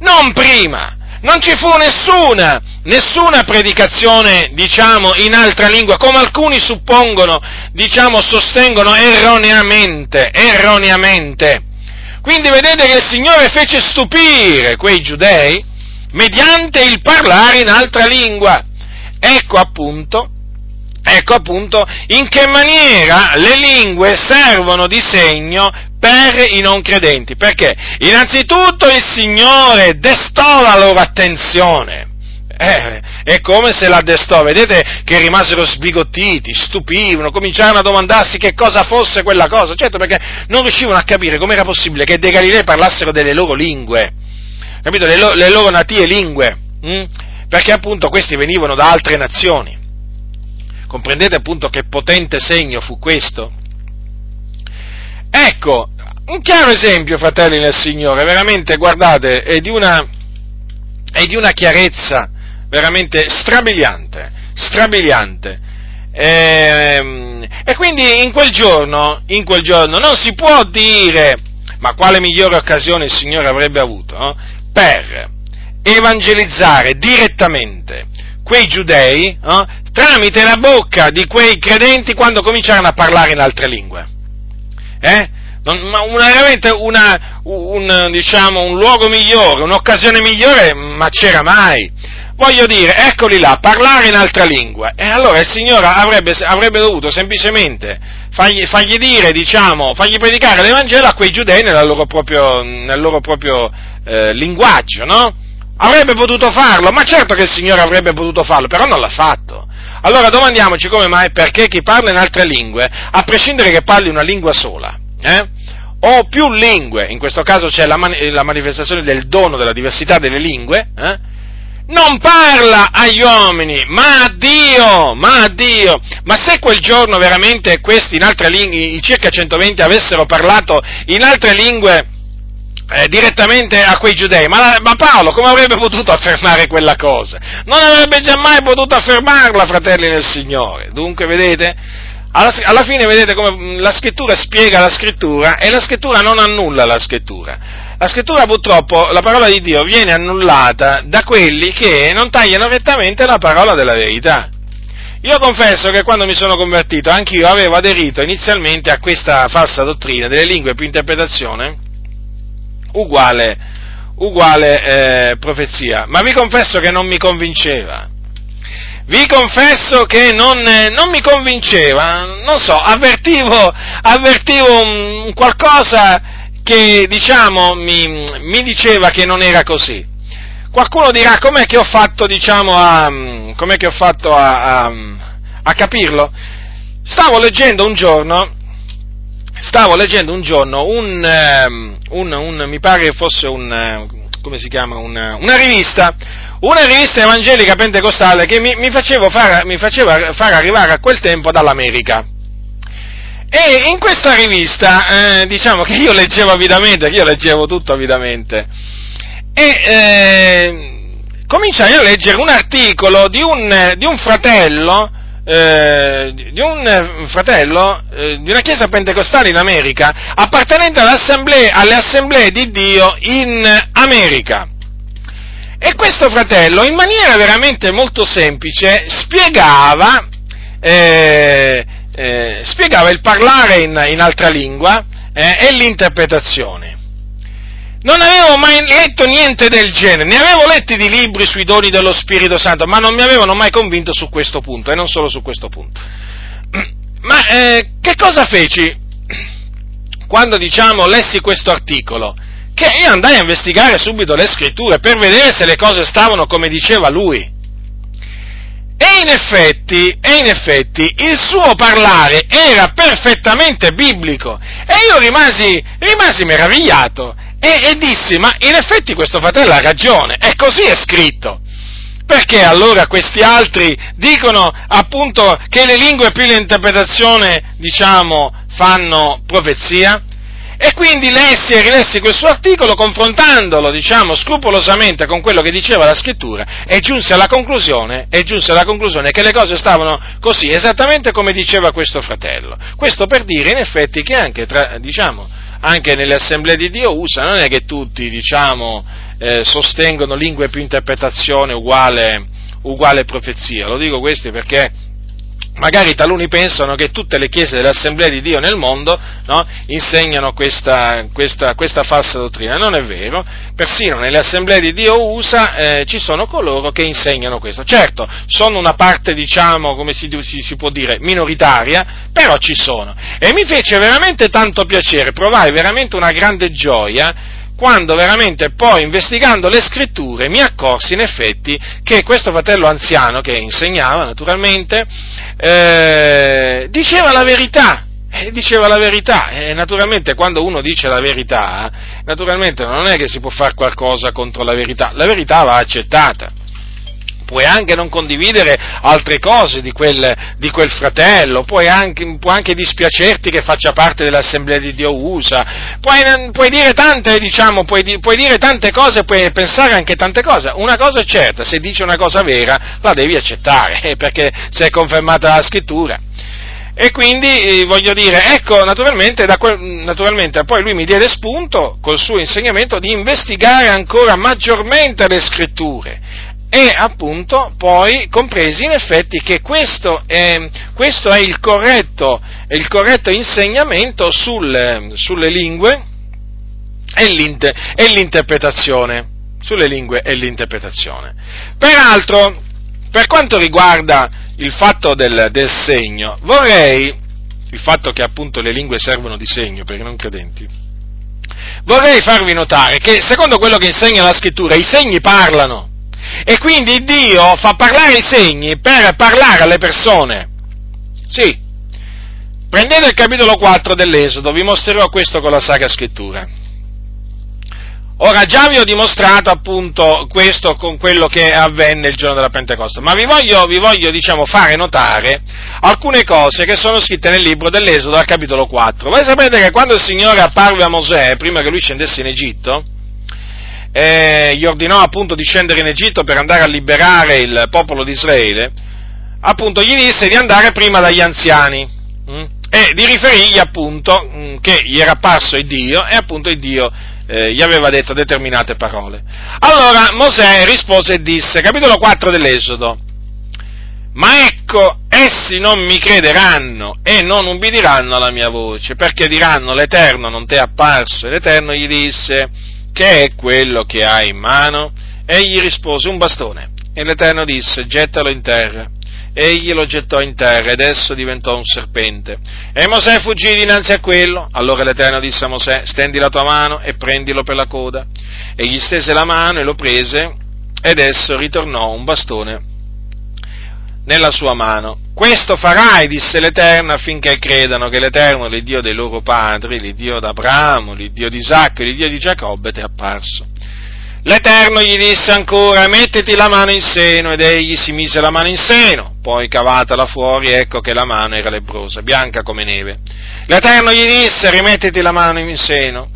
Non prima, non ci fu nessuna, nessuna predicazione, diciamo, in altra lingua, come alcuni suppongono, diciamo, sostengono erroneamente, erroneamente. Quindi vedete che il Signore fece stupire quei giudei mediante il parlare in altra lingua. Ecco appunto, ecco appunto in che maniera le lingue servono di segno per i non credenti, perché innanzitutto il Signore destò la loro attenzione, eh, è come se la destò, vedete che rimasero sbigottiti, stupivano, cominciarono a domandarsi che cosa fosse quella cosa, certo perché non riuscivano a capire com'era possibile che dei Galilei parlassero delle loro lingue, capito, le, lo- le loro natie lingue, mh? Perché appunto questi venivano da altre nazioni, comprendete appunto che potente segno fu questo? Ecco, un chiaro esempio, fratelli nel Signore, veramente, guardate, è di una, è di una chiarezza veramente strabiliante, strabiliante. E, e quindi in quel giorno, in quel giorno non si può dire, ma quale migliore occasione il Signore avrebbe avuto, no? Per evangelizzare direttamente quei giudei, no? Tramite la bocca di quei credenti quando cominciarono a parlare in altre lingue. Eh? Ma una, veramente una, un, diciamo, un luogo migliore, un'occasione migliore, ma c'era mai. Voglio dire, eccoli là, parlare in altra lingua. E allora il Signore avrebbe, avrebbe dovuto semplicemente fargli, fargli dire, diciamo, fargli predicare l'Evangelo a quei giudei nella loro proprio, nel loro proprio eh, linguaggio, no? Avrebbe potuto farlo, ma certo che il Signore avrebbe potuto farlo, però non l'ha fatto. Allora domandiamoci come mai, perché chi parla in altre lingue, a prescindere che parli una lingua sola, eh, o più lingue, in questo caso c'è la, mani- la manifestazione del dono della diversità delle lingue, eh, non parla agli uomini, ma a Dio, ma a Dio. Ma se quel giorno veramente questi in altre lingue, i circa centoventi avessero parlato in altre lingue, Eh, direttamente a quei giudei, ma, ma Paolo come avrebbe potuto affermare quella cosa? Non avrebbe mai potuto affermarla, fratelli nel Signore. Dunque, vedete, alla, alla fine vedete come la scrittura spiega la scrittura e la scrittura non annulla la scrittura. La scrittura, purtroppo, la parola di Dio viene annullata da quelli che non tagliano rettamente la parola della verità. Io confesso che quando mi sono convertito, anch'io avevo aderito inizialmente a questa falsa dottrina delle lingue più interpretazione uguale, uguale eh, profezia, ma vi confesso che non mi convinceva, vi confesso che non, eh, non mi convinceva, non so, avvertivo, avvertivo un qualcosa che, diciamo, mi, mi diceva che non era così. Qualcuno dirà, com'è che ho fatto, diciamo, a, com'è che ho fatto a, a, a capirlo? Stavo leggendo un giorno, Stavo leggendo un giorno un, un, un mi pare fosse un, come si chiama, una, una rivista, una rivista evangelica pentecostale che mi, mi, facevo far, mi faceva far arrivare a quel tempo dall'America. E in questa rivista, eh, diciamo che io leggevo avidamente, che io leggevo tutto avidamente, e eh, cominciai a leggere un articolo di un, di un fratello, Eh, di un fratello eh, di una chiesa pentecostale in America, appartenente all'assemblea, alle assemblee di Dio in America. E questo fratello, in maniera veramente molto semplice, spiegava eh, eh, spiegava il parlare in, in altra lingua eh, e l'interpretazione. Non avevo mai letto niente del genere, ne avevo letti di libri sui doni dello Spirito Santo, ma non mi avevano mai convinto su questo punto, e non solo su questo punto. Ma eh, che cosa feci quando, diciamo, lessi questo articolo? Che io andai a investigare subito le scritture per vedere se le cose stavano come diceva lui. E in effetti, e in effetti, il suo parlare era perfettamente biblico, e io rimasi, rimasi meravigliato. E, e dissi, ma in effetti questo fratello ha ragione, è così è scritto. Perché allora questi altri dicono appunto che le lingue più l'interpretazione, diciamo, fanno profezia? E quindi lessi e rilessi questo articolo, confrontandolo, diciamo, scrupolosamente con quello che diceva la scrittura, e giunse alla conclusione, e giunse alla conclusione che le cose stavano così, esattamente come diceva questo fratello. Questo per dire, in effetti, che anche tra, diciamo, anche nelle assemblee di Dio U S A non è che tutti, diciamo, eh, sostengono lingue più interpretazione uguale, uguale profezia. Lo dico questo perché magari taluni pensano che tutte le chiese dell'Assemblea di Dio nel mondo, no, insegnano questa, questa, questa falsa dottrina. Non è vero, persino nelle Assemblee di Dio U S A eh, ci sono coloro che insegnano questo. Certo, sono una parte, diciamo, come si, si, si può dire, minoritaria, però ci sono. E mi fece veramente tanto piacere, provai veramente una grande gioia, quando veramente poi, investigando le scritture, mi accorsi in effetti che questo fratello anziano, che insegnava naturalmente, eh, diceva la verità, eh, diceva la verità, e naturalmente quando uno dice la verità, naturalmente non è che si può fare qualcosa contro la verità, la verità va accettata. Puoi anche non condividere altre cose di quel, di quel fratello, puoi anche, può anche dispiacerti che faccia parte dell'Assemblea di Dio U S A, puoi, puoi dire tante, diciamo, puoi, puoi dire tante cose, puoi pensare anche tante cose. Una cosa è certa, se dice una cosa vera la devi accettare, perché se è confermata la scrittura. E quindi, eh, voglio dire, ecco, naturalmente, da quel, naturalmente poi lui mi diede spunto, col suo insegnamento, di investigare ancora maggiormente le scritture. E appunto poi compresi in effetti che questo è, questo è il corretto, il corretto insegnamento sul, sulle lingue e, l'inter, e l'interpretazione, sulle lingue e l'interpretazione. Peraltro, per quanto riguarda il fatto del, del segno, vorrei, il fatto che appunto le lingue servono di segno per i non credenti, vorrei farvi notare che secondo quello che insegna la scrittura i segni parlano. E quindi Dio fa parlare i segni per parlare alle persone. Sì, prendete il capitolo quattro dell'Esodo, vi mostrerò questo con la Sacra Scrittura. Ora già vi ho dimostrato appunto questo con quello che avvenne il giorno della Pentecoste, ma vi voglio, vi voglio diciamo fare notare alcune cose che sono scritte nel libro dell'Esodo al capitolo quattro. Voi sapete che quando il Signore apparve a Mosè, prima che lui scendesse in Egitto, Eh, gli ordinò appunto di scendere in Egitto per andare a liberare il popolo di Israele, appunto gli disse di andare prima dagli anziani mh? e di riferirgli appunto mh, che gli era apparso il Dio e appunto il Dio eh, gli aveva detto determinate parole. Allora Mosè rispose e disse, capitolo quattro dell'Esodo: ma ecco, essi non mi crederanno e non ubbidiranno alla mia voce, perché diranno: l'Eterno non t'è apparso? E l'Eterno gli disse: che è quello che hai in mano? Egli rispose: un bastone. E l'Eterno disse: gettalo in terra. Egli lo gettò in terra ed esso diventò un serpente. E Mosè fuggì dinanzi a quello. Allora l'Eterno disse a Mosè: stendi la tua mano e prendilo per la coda. Egli stese la mano e lo prese ed esso ritornò un bastone nella sua mano. Questo farai, disse l'Eterno, affinché credano che l'Eterno, l'Iddio dei loro padri, l'Iddio d'Abramo, l'Iddio di Isacco e l'Iddio di Giacobbe, ti è apparso. L'Eterno gli disse ancora: mettiti la mano in seno, ed egli si mise la mano in seno. Poi, cavatala fuori, ecco che la mano era lebbrosa, bianca come neve. L'Eterno gli disse: rimettiti la mano in seno,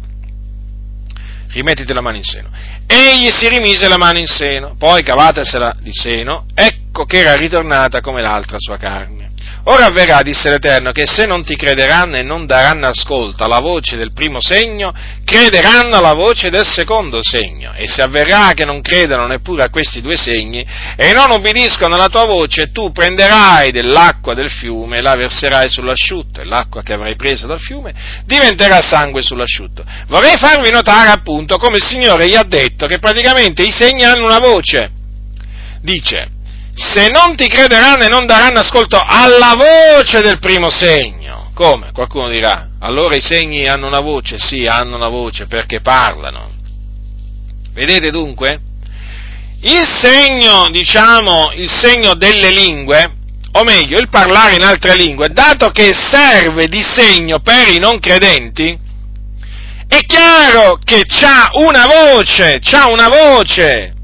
rimettiti la mano in seno. Egli si rimise la mano in seno, poi cavatasela di seno, ecco che era ritornata come l'altra sua carne. Ora avverrà, disse l'Eterno, che se non ti crederanno e non daranno ascolto alla voce del primo segno, crederanno alla voce del secondo segno. E se avverrà che non credano neppure a questi due segni e non obbediscono alla tua voce, tu prenderai dell'acqua del fiume e la verserai sull'asciutto, e l'acqua che avrai presa dal fiume diventerà sangue sull'asciutto. Vorrei farvi notare appunto come il Signore gli ha detto che praticamente i segni hanno una voce. Dice: se non ti crederanno e non daranno ascolto alla voce del primo segno. Come? Qualcuno dirà: allora i segni hanno una voce? Sì, hanno una voce, perché parlano. Vedete dunque? Il segno, diciamo, il segno delle lingue, o meglio, il parlare in altre lingue, dato che serve di segno per i non credenti, è chiaro che c'ha una voce, c'ha una voce.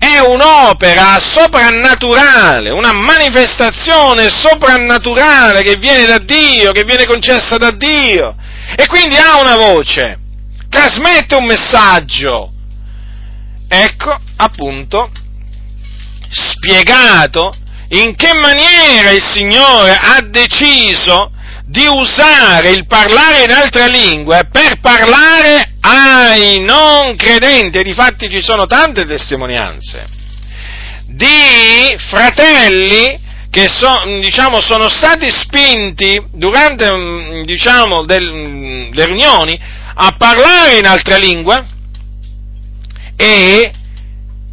è un'opera soprannaturale, una manifestazione soprannaturale che viene da Dio, che viene concessa da Dio, e quindi ha una voce, trasmette un messaggio, ecco appunto spiegato in che maniera il Signore ha deciso di usare il parlare in altre lingue per parlare ai non credenti, e difatti ci sono tante testimonianze di fratelli che so, diciamo, sono stati spinti durante diciamo, del, le riunioni a parlare in altre lingue, e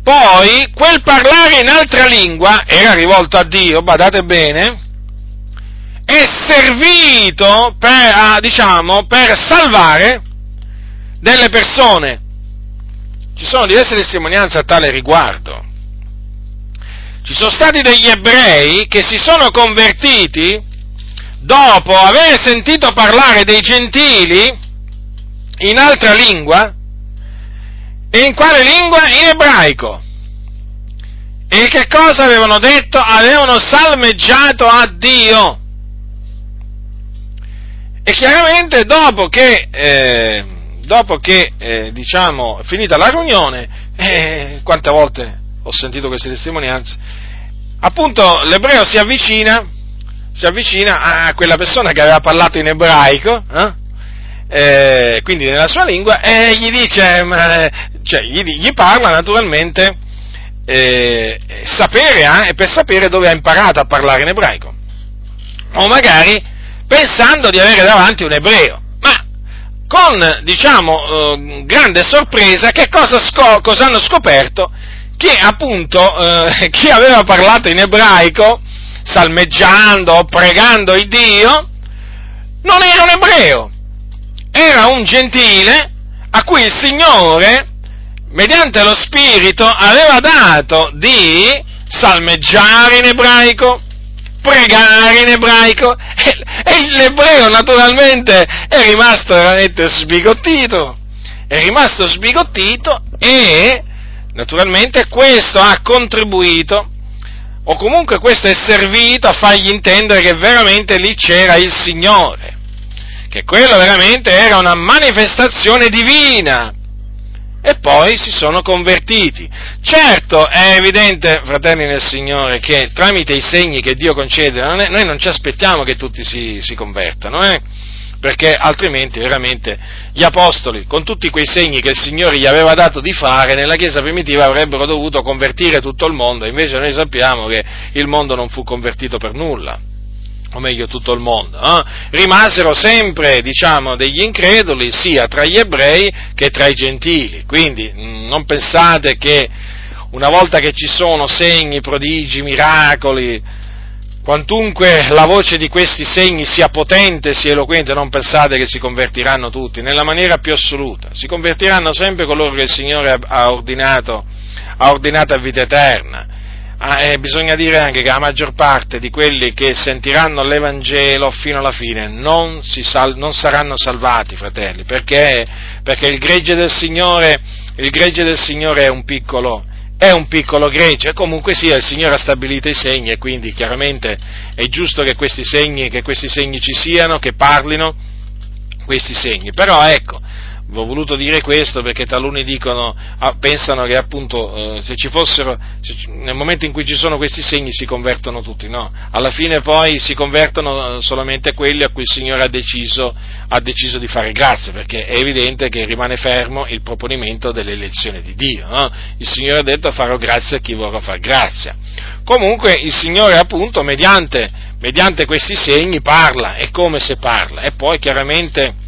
poi quel parlare in altra lingua era rivolto a Dio, badate bene, è servito per, a, diciamo, per salvare delle persone. Ci sono diverse testimonianze a tale riguardo. Ci sono stati degli ebrei che si sono convertiti dopo aver sentito parlare dei gentili in altra lingua, e in quale lingua? In ebraico. E che cosa avevano detto? Avevano salmeggiato a Dio. E chiaramente dopo che, eh, dopo che eh, diciamo, finita la riunione, eh, quante volte ho sentito queste testimonianze, appunto l'ebreo si avvicina, si avvicina a quella persona che aveva parlato in ebraico, eh? Eh, quindi nella sua lingua, e gli dice, ma, cioè, gli, gli parla naturalmente, eh, sapere, eh, per sapere dove ha imparato a parlare in ebraico, o magari pensando di avere davanti un ebreo, ma con, diciamo, eh, grande sorpresa, che cosa, scop- cosa hanno scoperto? Che appunto eh, chi aveva parlato in ebraico, salmeggiando o pregando il Dio, non era un ebreo, era un gentile a cui il Signore, mediante lo Spirito, aveva dato di salmeggiare in ebraico, pregare in ebraico, e, e l'ebreo naturalmente è rimasto veramente sbigottito, è rimasto sbigottito e naturalmente questo ha contribuito, o comunque questo è servito a fargli intendere che veramente lì c'era il Signore, che quello veramente era una manifestazione divina, e poi si sono convertiti. Certo, è evidente, fratelli nel Signore, che tramite i segni che Dio concede, non è, noi non ci aspettiamo che tutti si, si convertano, eh? Perché altrimenti veramente gli apostoli, con tutti quei segni che il Signore gli aveva dato di fare, nella Chiesa primitiva avrebbero dovuto convertire tutto il mondo, invece noi sappiamo che il mondo non fu convertito per nulla, o meglio tutto il mondo, eh? Rimasero sempre, diciamo, degli increduli sia tra gli ebrei che tra i gentili, quindi mh, non pensate che una volta che ci sono segni, prodigi, miracoli, quantunque la voce di questi segni sia potente, sia eloquente, non pensate che si convertiranno tutti, nella maniera più assoluta, si convertiranno sempre coloro che il Signore ha ordinato, ha ordinato a vita eterna. Ah, e bisogna dire anche che la maggior parte di quelli che sentiranno l'Evangelo fino alla fine non, si sal- non saranno salvati, fratelli, perché, perché il gregge del Signore, il gregge del Signore è un piccolo, è un piccolo gregge, e comunque sia il Signore ha stabilito i segni, e quindi chiaramente è giusto che questi segni, che questi segni ci siano, che parlino questi segni, però ecco, ho voluto dire questo perché taluni dicono, ah, pensano che appunto eh, se ci fossero, se ci, nel momento in cui ci sono questi segni si convertono tutti, no, alla fine poi si convertono solamente quelli a cui il Signore ha deciso, ha deciso di fare grazia, perché è evidente che rimane fermo il proponimento dell'elezione di Dio, no? Il Signore ha detto farò grazia a chi vorrà far grazia, comunque il Signore appunto mediante, mediante questi segni parla, è come se parla, e poi chiaramente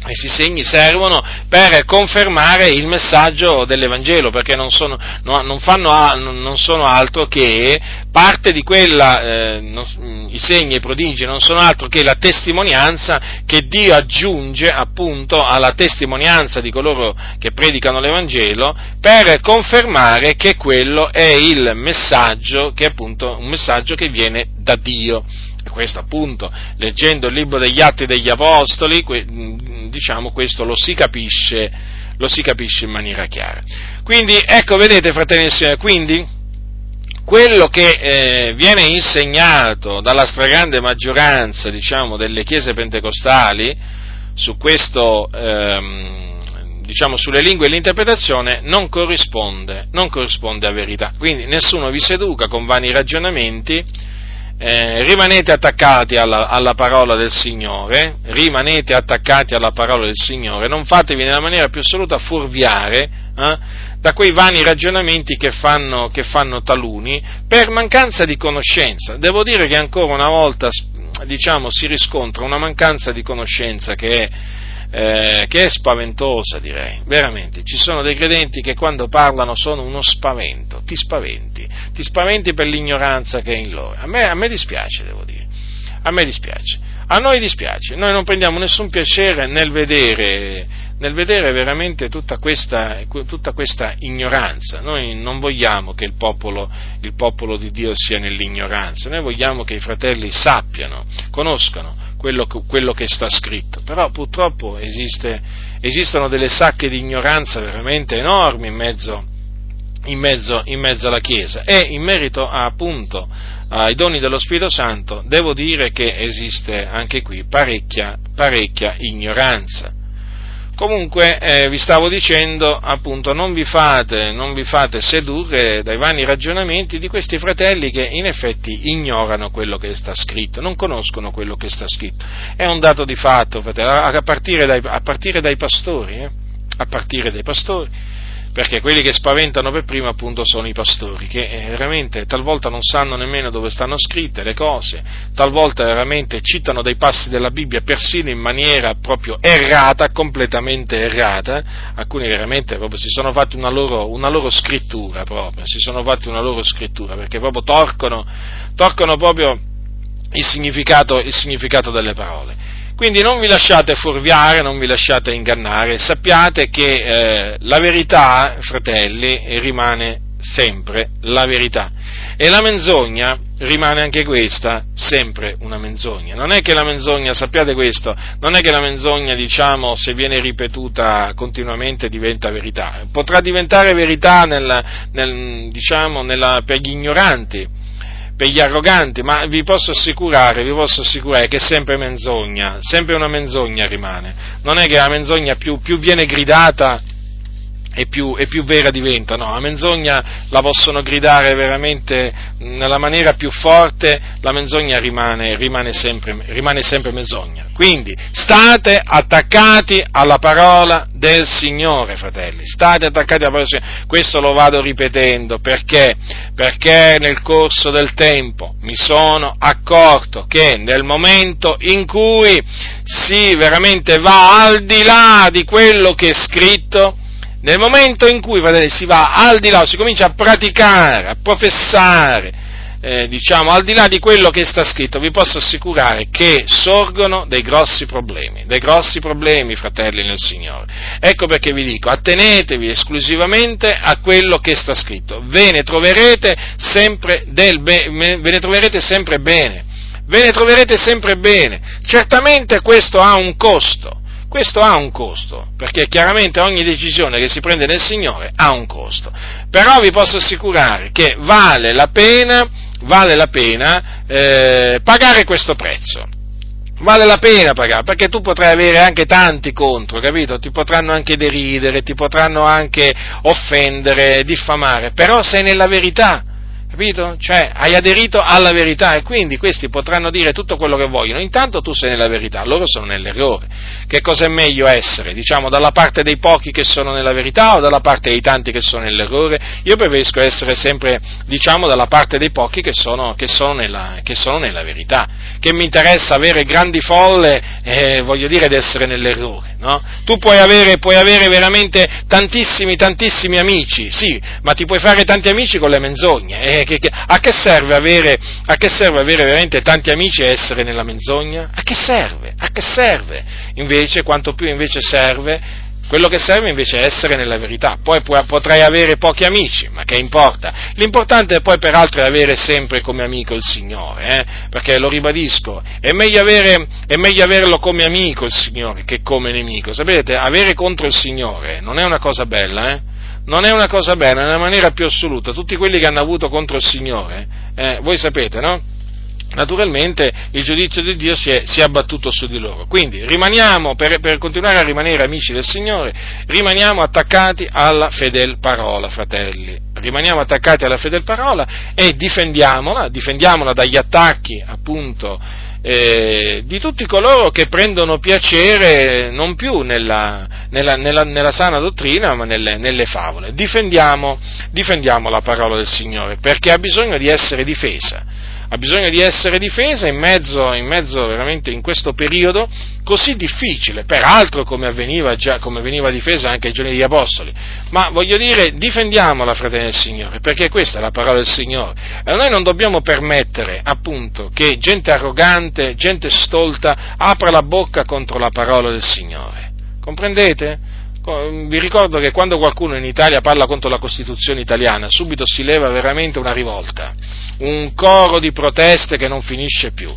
questi segni servono per confermare il messaggio dell'Evangelo, perché non sono, no, non fanno a, non sono altro che parte di quella, eh, non, i segni e i prodigi non sono altro che la testimonianza che Dio aggiunge appunto alla testimonianza di coloro che predicano l'Evangelo per confermare che quello è il messaggio, che appunto un messaggio che viene da Dio. Questo appunto, leggendo il libro degli Atti degli Apostoli, diciamo questo lo si capisce, lo si capisce in maniera chiara. Quindi, ecco, vedete, fratelli e signori, quindi quello che eh, viene insegnato dalla stragrande maggioranza, diciamo, delle chiese pentecostali su questo, ehm, diciamo, sulle lingue e l'interpretazione non corrisponde, non corrisponde a verità. Quindi nessuno vi seduca con vani ragionamenti, eh, rimanete attaccati alla, alla parola del Signore, rimanete attaccati alla parola del Signore, non fatevi nella maniera più assoluta fuorviare Eh, da quei vani ragionamenti che fanno, che fanno taluni per mancanza di conoscenza. Devo dire che ancora una volta, diciamo, si riscontra una mancanza di conoscenza che è, eh, che è spaventosa, direi, veramente. Ci sono dei credenti che quando parlano sono uno spavento, ti spaventi, ti spaventi per l'ignoranza che è in loro. A me, a me dispiace, devo dire, a me dispiace, a noi dispiace, noi non prendiamo nessun piacere nel vedere... nel vedere veramente tutta questa, tutta questa ignoranza. Noi non vogliamo che il popolo, il popolo di Dio sia nell'ignoranza, noi vogliamo che i fratelli sappiano, conoscano quello, quello che sta scritto, però purtroppo esiste, esistono delle sacche di ignoranza veramente enormi in mezzo, in mezzo, in mezzo alla Chiesa, e in merito a, appunto ai doni dello Spirito Santo devo dire che esiste anche qui parecchia, parecchia ignoranza. Comunque, eh, vi stavo dicendo, appunto, non vi fate, non vi fate sedurre dai vani ragionamenti di questi fratelli che in effetti ignorano quello che sta scritto, non conoscono quello che sta scritto. È un dato di fatto, fratello, a partire dai, a partire dai pastori, eh? A partire dai pastori, perché quelli che spaventano per primo, appunto, sono i pastori, che eh, veramente talvolta non sanno nemmeno dove stanno scritte le cose, talvolta veramente citano dei passi della Bibbia persino in maniera proprio errata, completamente errata, alcuni veramente proprio si sono fatti una loro, una loro scrittura proprio, si sono fatti una loro scrittura, perché proprio torcono, torcono proprio il significato, il significato delle parole. Quindi non vi lasciate fuorviare, non vi lasciate ingannare, sappiate che eh, la verità, fratelli, rimane sempre la verità, e la menzogna rimane anche questa sempre una menzogna. Non è che la menzogna, sappiate questo, non è che la menzogna, diciamo, se viene ripetuta continuamente diventa verità, potrà diventare verità nel, nel, diciamo, nella, per gli ignoranti, per gli arroganti, ma vi posso assicurare, vi posso assicurare che è sempre menzogna, sempre una menzogna rimane. Non è che la menzogna più, più viene gridata e più, e più vera diventa, no, la menzogna la possono gridare veramente nella maniera più forte, la menzogna rimane, rimane sempre, rimane sempre menzogna. Quindi state attaccati alla parola del Signore, fratelli, state attaccati alla parola del Signore. Questo lo vado ripetendo perché? Perché nel corso del tempo mi sono accorto che nel momento in cui si veramente va al di là di quello che è scritto, nel momento in cui, fratelli, si va al di là, si comincia a praticare, a professare, eh, diciamo, al di là di quello che sta scritto, vi posso assicurare che sorgono dei grossi problemi, dei grossi problemi, fratelli nel Signore. Ecco perché vi dico, attenetevi esclusivamente a quello che sta scritto, ve ne troverete sempre del be- ve ne troverete sempre bene, ve ne troverete sempre bene. Certamente questo ha un costo. Questo ha un costo, perché chiaramente ogni decisione che si prende nel Signore ha un costo, però vi posso assicurare che vale la pena, vale la pena eh, pagare questo prezzo, vale la pena pagare, perché tu potrai avere anche tanti contro, capito? Ti potranno anche deridere, ti potranno anche offendere, diffamare, però sei nella verità, capito? Cioè, hai aderito alla verità e quindi questi potranno dire tutto quello che vogliono, intanto tu sei nella verità, loro sono nell'errore. Che cosa è meglio essere? Diciamo, dalla parte dei pochi che sono nella verità o dalla parte dei tanti che sono nell'errore? Io preferisco essere sempre, diciamo, dalla parte dei pochi che sono, che sono, nella, che sono nella verità. Che mi interessa avere grandi folle, eh, voglio dire, di essere nell'errore, no? Tu puoi avere, puoi avere veramente tantissimi, tantissimi amici, sì, ma ti puoi fare tanti amici con le menzogne, eh? Che, che, a che serve avere, a che serve avere veramente tanti amici e essere nella menzogna? A che serve? A che serve? Invece, quanto più invece serve Quello che serve invece è essere nella verità. Poi pu- potrai avere pochi amici, ma che importa? L'importante è poi peraltro è avere sempre come amico il Signore, eh? Perché lo ribadisco, è meglio, avere, è meglio averlo come amico il Signore che come nemico. Sapete, avere contro il Signore non è una cosa bella, eh? Non è una cosa bella, nella maniera più assoluta. Tutti quelli che hanno avuto contro il Signore, eh, voi sapete, no? Naturalmente il giudizio di Dio si è, si è abbattuto su di loro. Quindi rimaniamo, per, per continuare a rimanere amici del Signore, rimaniamo attaccati alla fedel parola, fratelli. Rimaniamo attaccati alla fedel parola e difendiamola, difendiamola dagli attacchi, appunto, eh, di tutti coloro che prendono piacere non più nella, nella, nella, nella sana dottrina, ma nelle, nelle favole. Difendiamo, difendiamo la parola del Signore, perché ha bisogno di essere difesa. Ha bisogno di essere difesa in mezzo, in mezzo veramente in questo periodo così difficile, peraltro come avveniva già, come veniva difesa anche ai giorni degli Apostoli. Ma voglio dire, difendiamola, fratelli del Signore, perché questa è la parola del Signore. E noi non dobbiamo permettere, appunto, che gente arrogante, gente stolta, apra la bocca contro la parola del Signore. Comprendete? Vi ricordo che quando qualcuno in Italia parla contro la Costituzione italiana, subito si leva veramente una rivolta, un coro di proteste che non finisce più.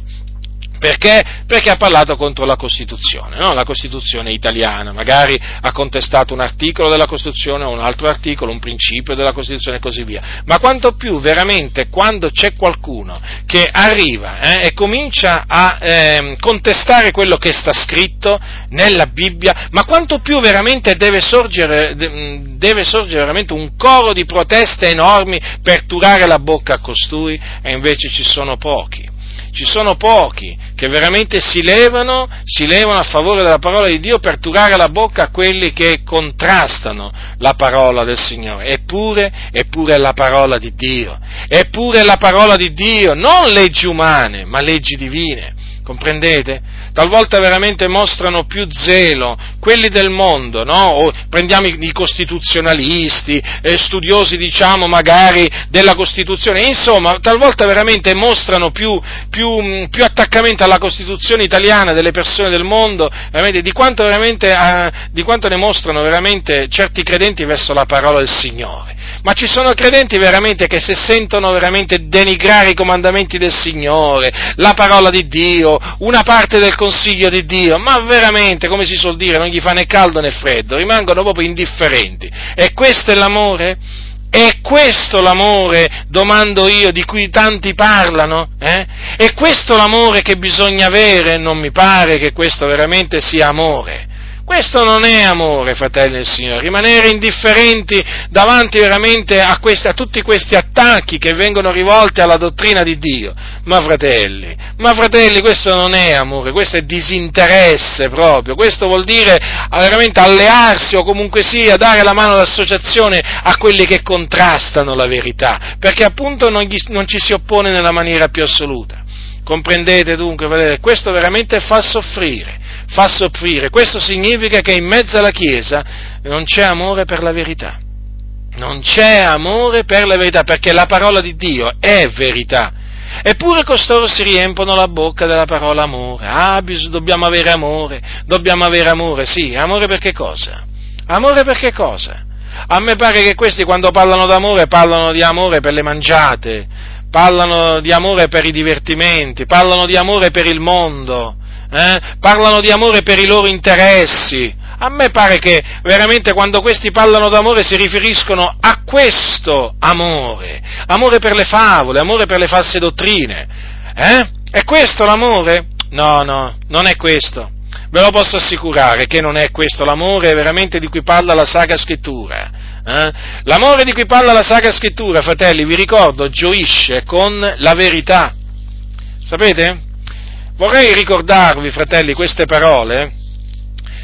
Perché? Perché ha parlato contro la Costituzione, no? La Costituzione italiana, magari ha contestato un articolo della Costituzione o un altro articolo, un principio della Costituzione e così via. Ma quanto più veramente quando c'è qualcuno che arriva eh, e comincia a eh, contestare quello che sta scritto nella Bibbia, ma quanto più veramente deve sorgere, deve sorgere veramente un coro di proteste enormi per turare la bocca a costui, e invece ci sono pochi. Ci sono pochi che veramente si levano, si levano a favore della parola di Dio per turare la bocca a quelli che contrastano la parola del Signore. Eppure, eppure è la parola di Dio, eppure è la parola di Dio, non leggi umane, ma leggi divine. Comprendete? Talvolta veramente mostrano più zelo quelli del mondo, no? O prendiamo i, i costituzionalisti, eh, studiosi, diciamo, magari della Costituzione, insomma, talvolta veramente mostrano più, più, più attaccamento alla Costituzione italiana delle persone del mondo, veramente, di quanto veramente, eh, di quanto ne mostrano veramente certi credenti verso la parola del Signore. Ma ci sono credenti veramente che se sentono veramente denigrare i comandamenti del Signore, la parola di Dio, una parte del consiglio di Dio, ma veramente, come si suol dire, non gli fa né caldo né freddo, rimangono proprio indifferenti. E questo è l'amore? È questo l'amore, domando io, di cui tanti parlano? Eh? È questo l'amore che bisogna avere? Non mi pare che questo veramente sia amore. Questo non è amore, fratelli del Signore, rimanere indifferenti davanti veramente a, questi, a tutti questi attacchi che vengono rivolti alla dottrina di Dio. Ma fratelli, ma fratelli, questo non è amore, questo è disinteresse proprio, questo vuol dire veramente allearsi o comunque sia dare la mano d'associazione a quelli che contrastano la verità, perché appunto non, gli, non ci si oppone nella maniera più assoluta. Comprendete dunque, fratelli, questo veramente fa soffrire. Fa soffrire, questo significa che in mezzo alla Chiesa non c'è amore per la verità, non c'è amore per la verità, perché la parola di Dio è verità, eppure costoro si riempono la bocca della parola amore. Ah, bis- dobbiamo avere amore, dobbiamo avere amore, sì, amore per che cosa? Amore per che cosa? A me pare che questi quando parlano d'amore parlano di amore per le mangiate, parlano di amore per i divertimenti, parlano di amore per il mondo. Eh, parlano di amore per i loro interessi. A me pare che veramente quando questi parlano d'amore si riferiscono a questo amore, amore per le favole, amore per le false dottrine. Eh? È questo l'amore? No, no, non è questo. Ve lo posso assicurare che non è questo l'amore veramente di cui parla la Sacra Scrittura. Eh? L'amore di cui parla la Sacra Scrittura, fratelli, vi ricordo, gioisce con la verità. Sapete? Vorrei ricordarvi, fratelli, queste parole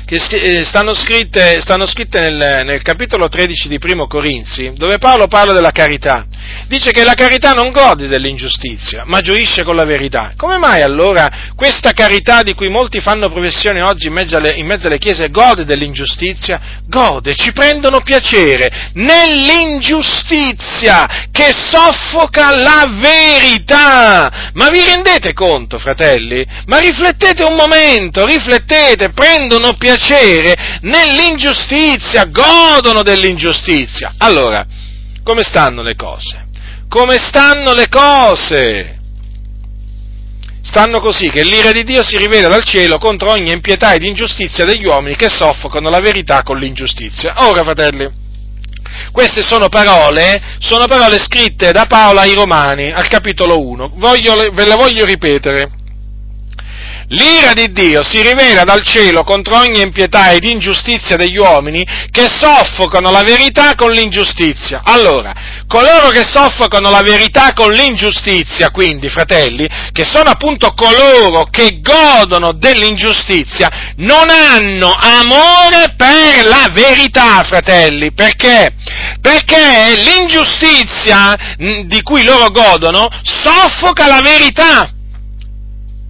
che stanno scritte, stanno scritte nel, nel capitolo tredici di Primo Corinzi, dove Paolo parla della carità. Dice che la carità non gode dell'ingiustizia, ma gioisce con la verità. Come mai allora questa carità di cui molti fanno professione oggi in mezzo alle, in mezzo alle chiese gode dell'ingiustizia? Gode, ci prendono piacere nell'ingiustizia che soffoca la verità. Ma vi rendete conto, fratelli? Ma riflettete un momento, riflettete, prendono piacere piacere nell'ingiustizia, godono dell'ingiustizia. Allora, come stanno le cose? Come stanno le cose? Stanno così, che l'ira di Dio si rivela dal cielo contro ogni impietà ed ingiustizia degli uomini che soffocano la verità con l'ingiustizia. Ora, fratelli, queste sono parole, sono parole scritte da Paolo ai Romani, al capitolo uno. Voglio, ve le voglio ripetere. L'ira di Dio si rivela dal cielo contro ogni impietà ed ingiustizia degli uomini che soffocano la verità con l'ingiustizia. Allora, coloro che soffocano la verità con l'ingiustizia, quindi, fratelli, che sono appunto coloro che godono dell'ingiustizia, non hanno amore per la verità, fratelli. Perché? Perché l'ingiustizia di cui loro godono soffoca la verità.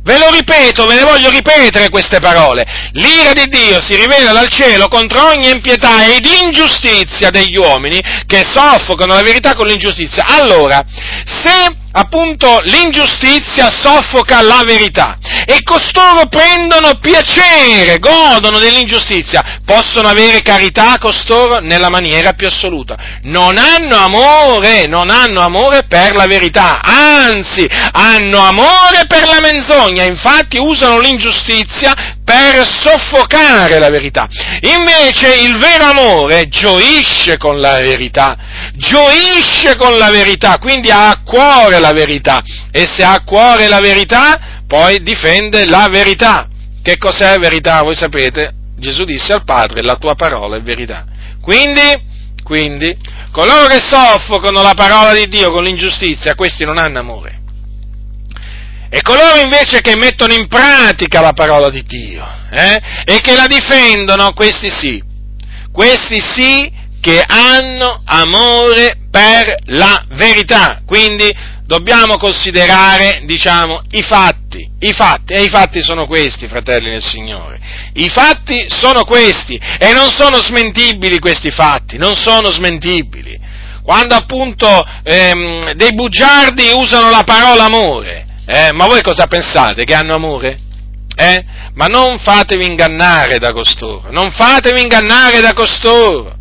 Ve lo ripeto, ve le voglio ripetere queste parole. L'ira di Dio si rivela dal cielo contro ogni impietà ed ingiustizia degli uomini che soffocano la verità con l'ingiustizia. Allora, se appunto l'ingiustizia soffoca la verità e costoro prendono piacere, godono dell'ingiustizia, possono avere carità costoro nella maniera più assoluta. Non hanno amore, non hanno amore per la verità, anzi hanno amore per la menzogna, infatti usano l'ingiustizia per soffocare la verità. Invece il vero amore gioisce con la verità, gioisce con la verità, quindi ha a cuore la verità, e se ha a cuore la verità, poi difende la verità. Che cos'è verità? Voi sapete, Gesù disse al Padre, la tua parola è verità. Quindi, quindi, coloro che soffocano la parola di Dio con l'ingiustizia, questi non hanno amore. E coloro invece che mettono in pratica la parola di Dio, eh, e che la difendono, questi sì, questi sì che hanno amore per la verità. Quindi dobbiamo considerare, diciamo, i fatti, i fatti, e i fatti sono questi, fratelli nel Signore, i fatti sono questi, e non sono smentibili questi fatti, non sono smentibili. Quando appunto ehm, dei bugiardi usano la parola amore, Eh, ma voi cosa pensate? Che hanno amore? Eh? Ma non fatevi ingannare da costoro, non fatevi ingannare da costoro.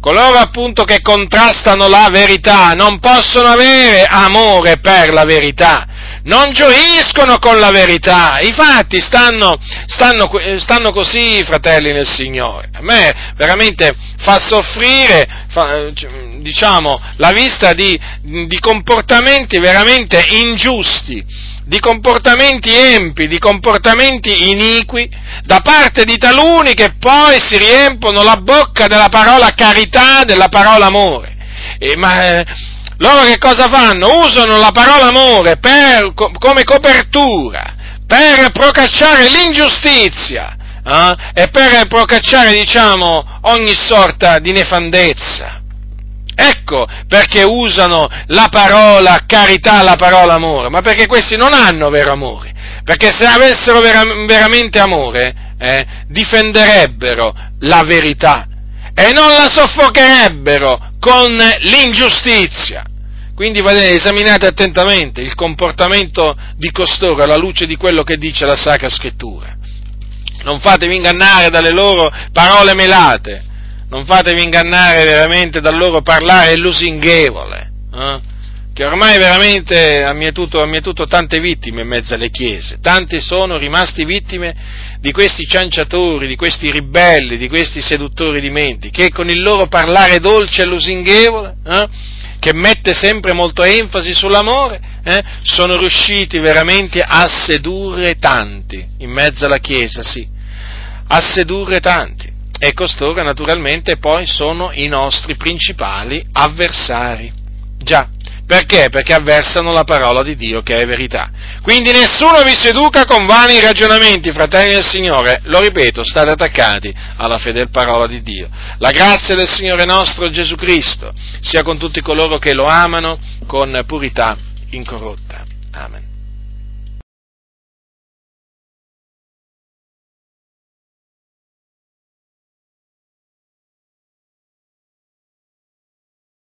Coloro appunto che contrastano la verità non possono avere amore per la verità, non gioiscono con la verità. I fatti stanno, stanno, stanno così, fratelli nel Signore. A me veramente fa soffrire, fa, diciamo, la vista di, di comportamenti veramente ingiusti, di comportamenti empi, di comportamenti iniqui da parte di taluni che poi si riempono la bocca della parola carità, della parola amore. E, ma eh, loro che cosa fanno? Usano la parola amore per, co, come copertura per procacciare l'ingiustizia, eh? E per procacciare, diciamo, ogni sorta di nefandezza. Ecco perché usano la parola carità, la parola amore, ma perché questi non hanno vero amore, perché se avessero vera- veramente amore, eh, difenderebbero la verità e non la soffocherebbero con l'ingiustizia. Quindi esaminate attentamente il comportamento di costoro alla luce di quello che dice la Sacra Scrittura. Non fatevi ingannare dalle loro parole melate. Non fatevi ingannare veramente dal loro parlare lusinghevole, eh? Che ormai veramente ha mietuto, ha mietuto tante vittime in mezzo alle chiese. Tanti sono rimasti vittime di questi cianciatori, di questi ribelli, di questi seduttori di menti, che con il loro parlare dolce e lusinghevole, eh? Che mette sempre molto enfasi sull'amore, eh? Sono riusciti veramente a sedurre tanti in mezzo alla chiesa, sì, a sedurre tanti. E costoro naturalmente poi sono i nostri principali avversari. Già, perché? Perché avversano la parola di Dio che è verità. Quindi nessuno vi seduca con vani ragionamenti, fratelli del Signore. Lo ripeto, state attaccati alla fedel parola di Dio. La grazia del Signore nostro Gesù Cristo sia con tutti coloro che lo amano con purità incorrotta. Amen.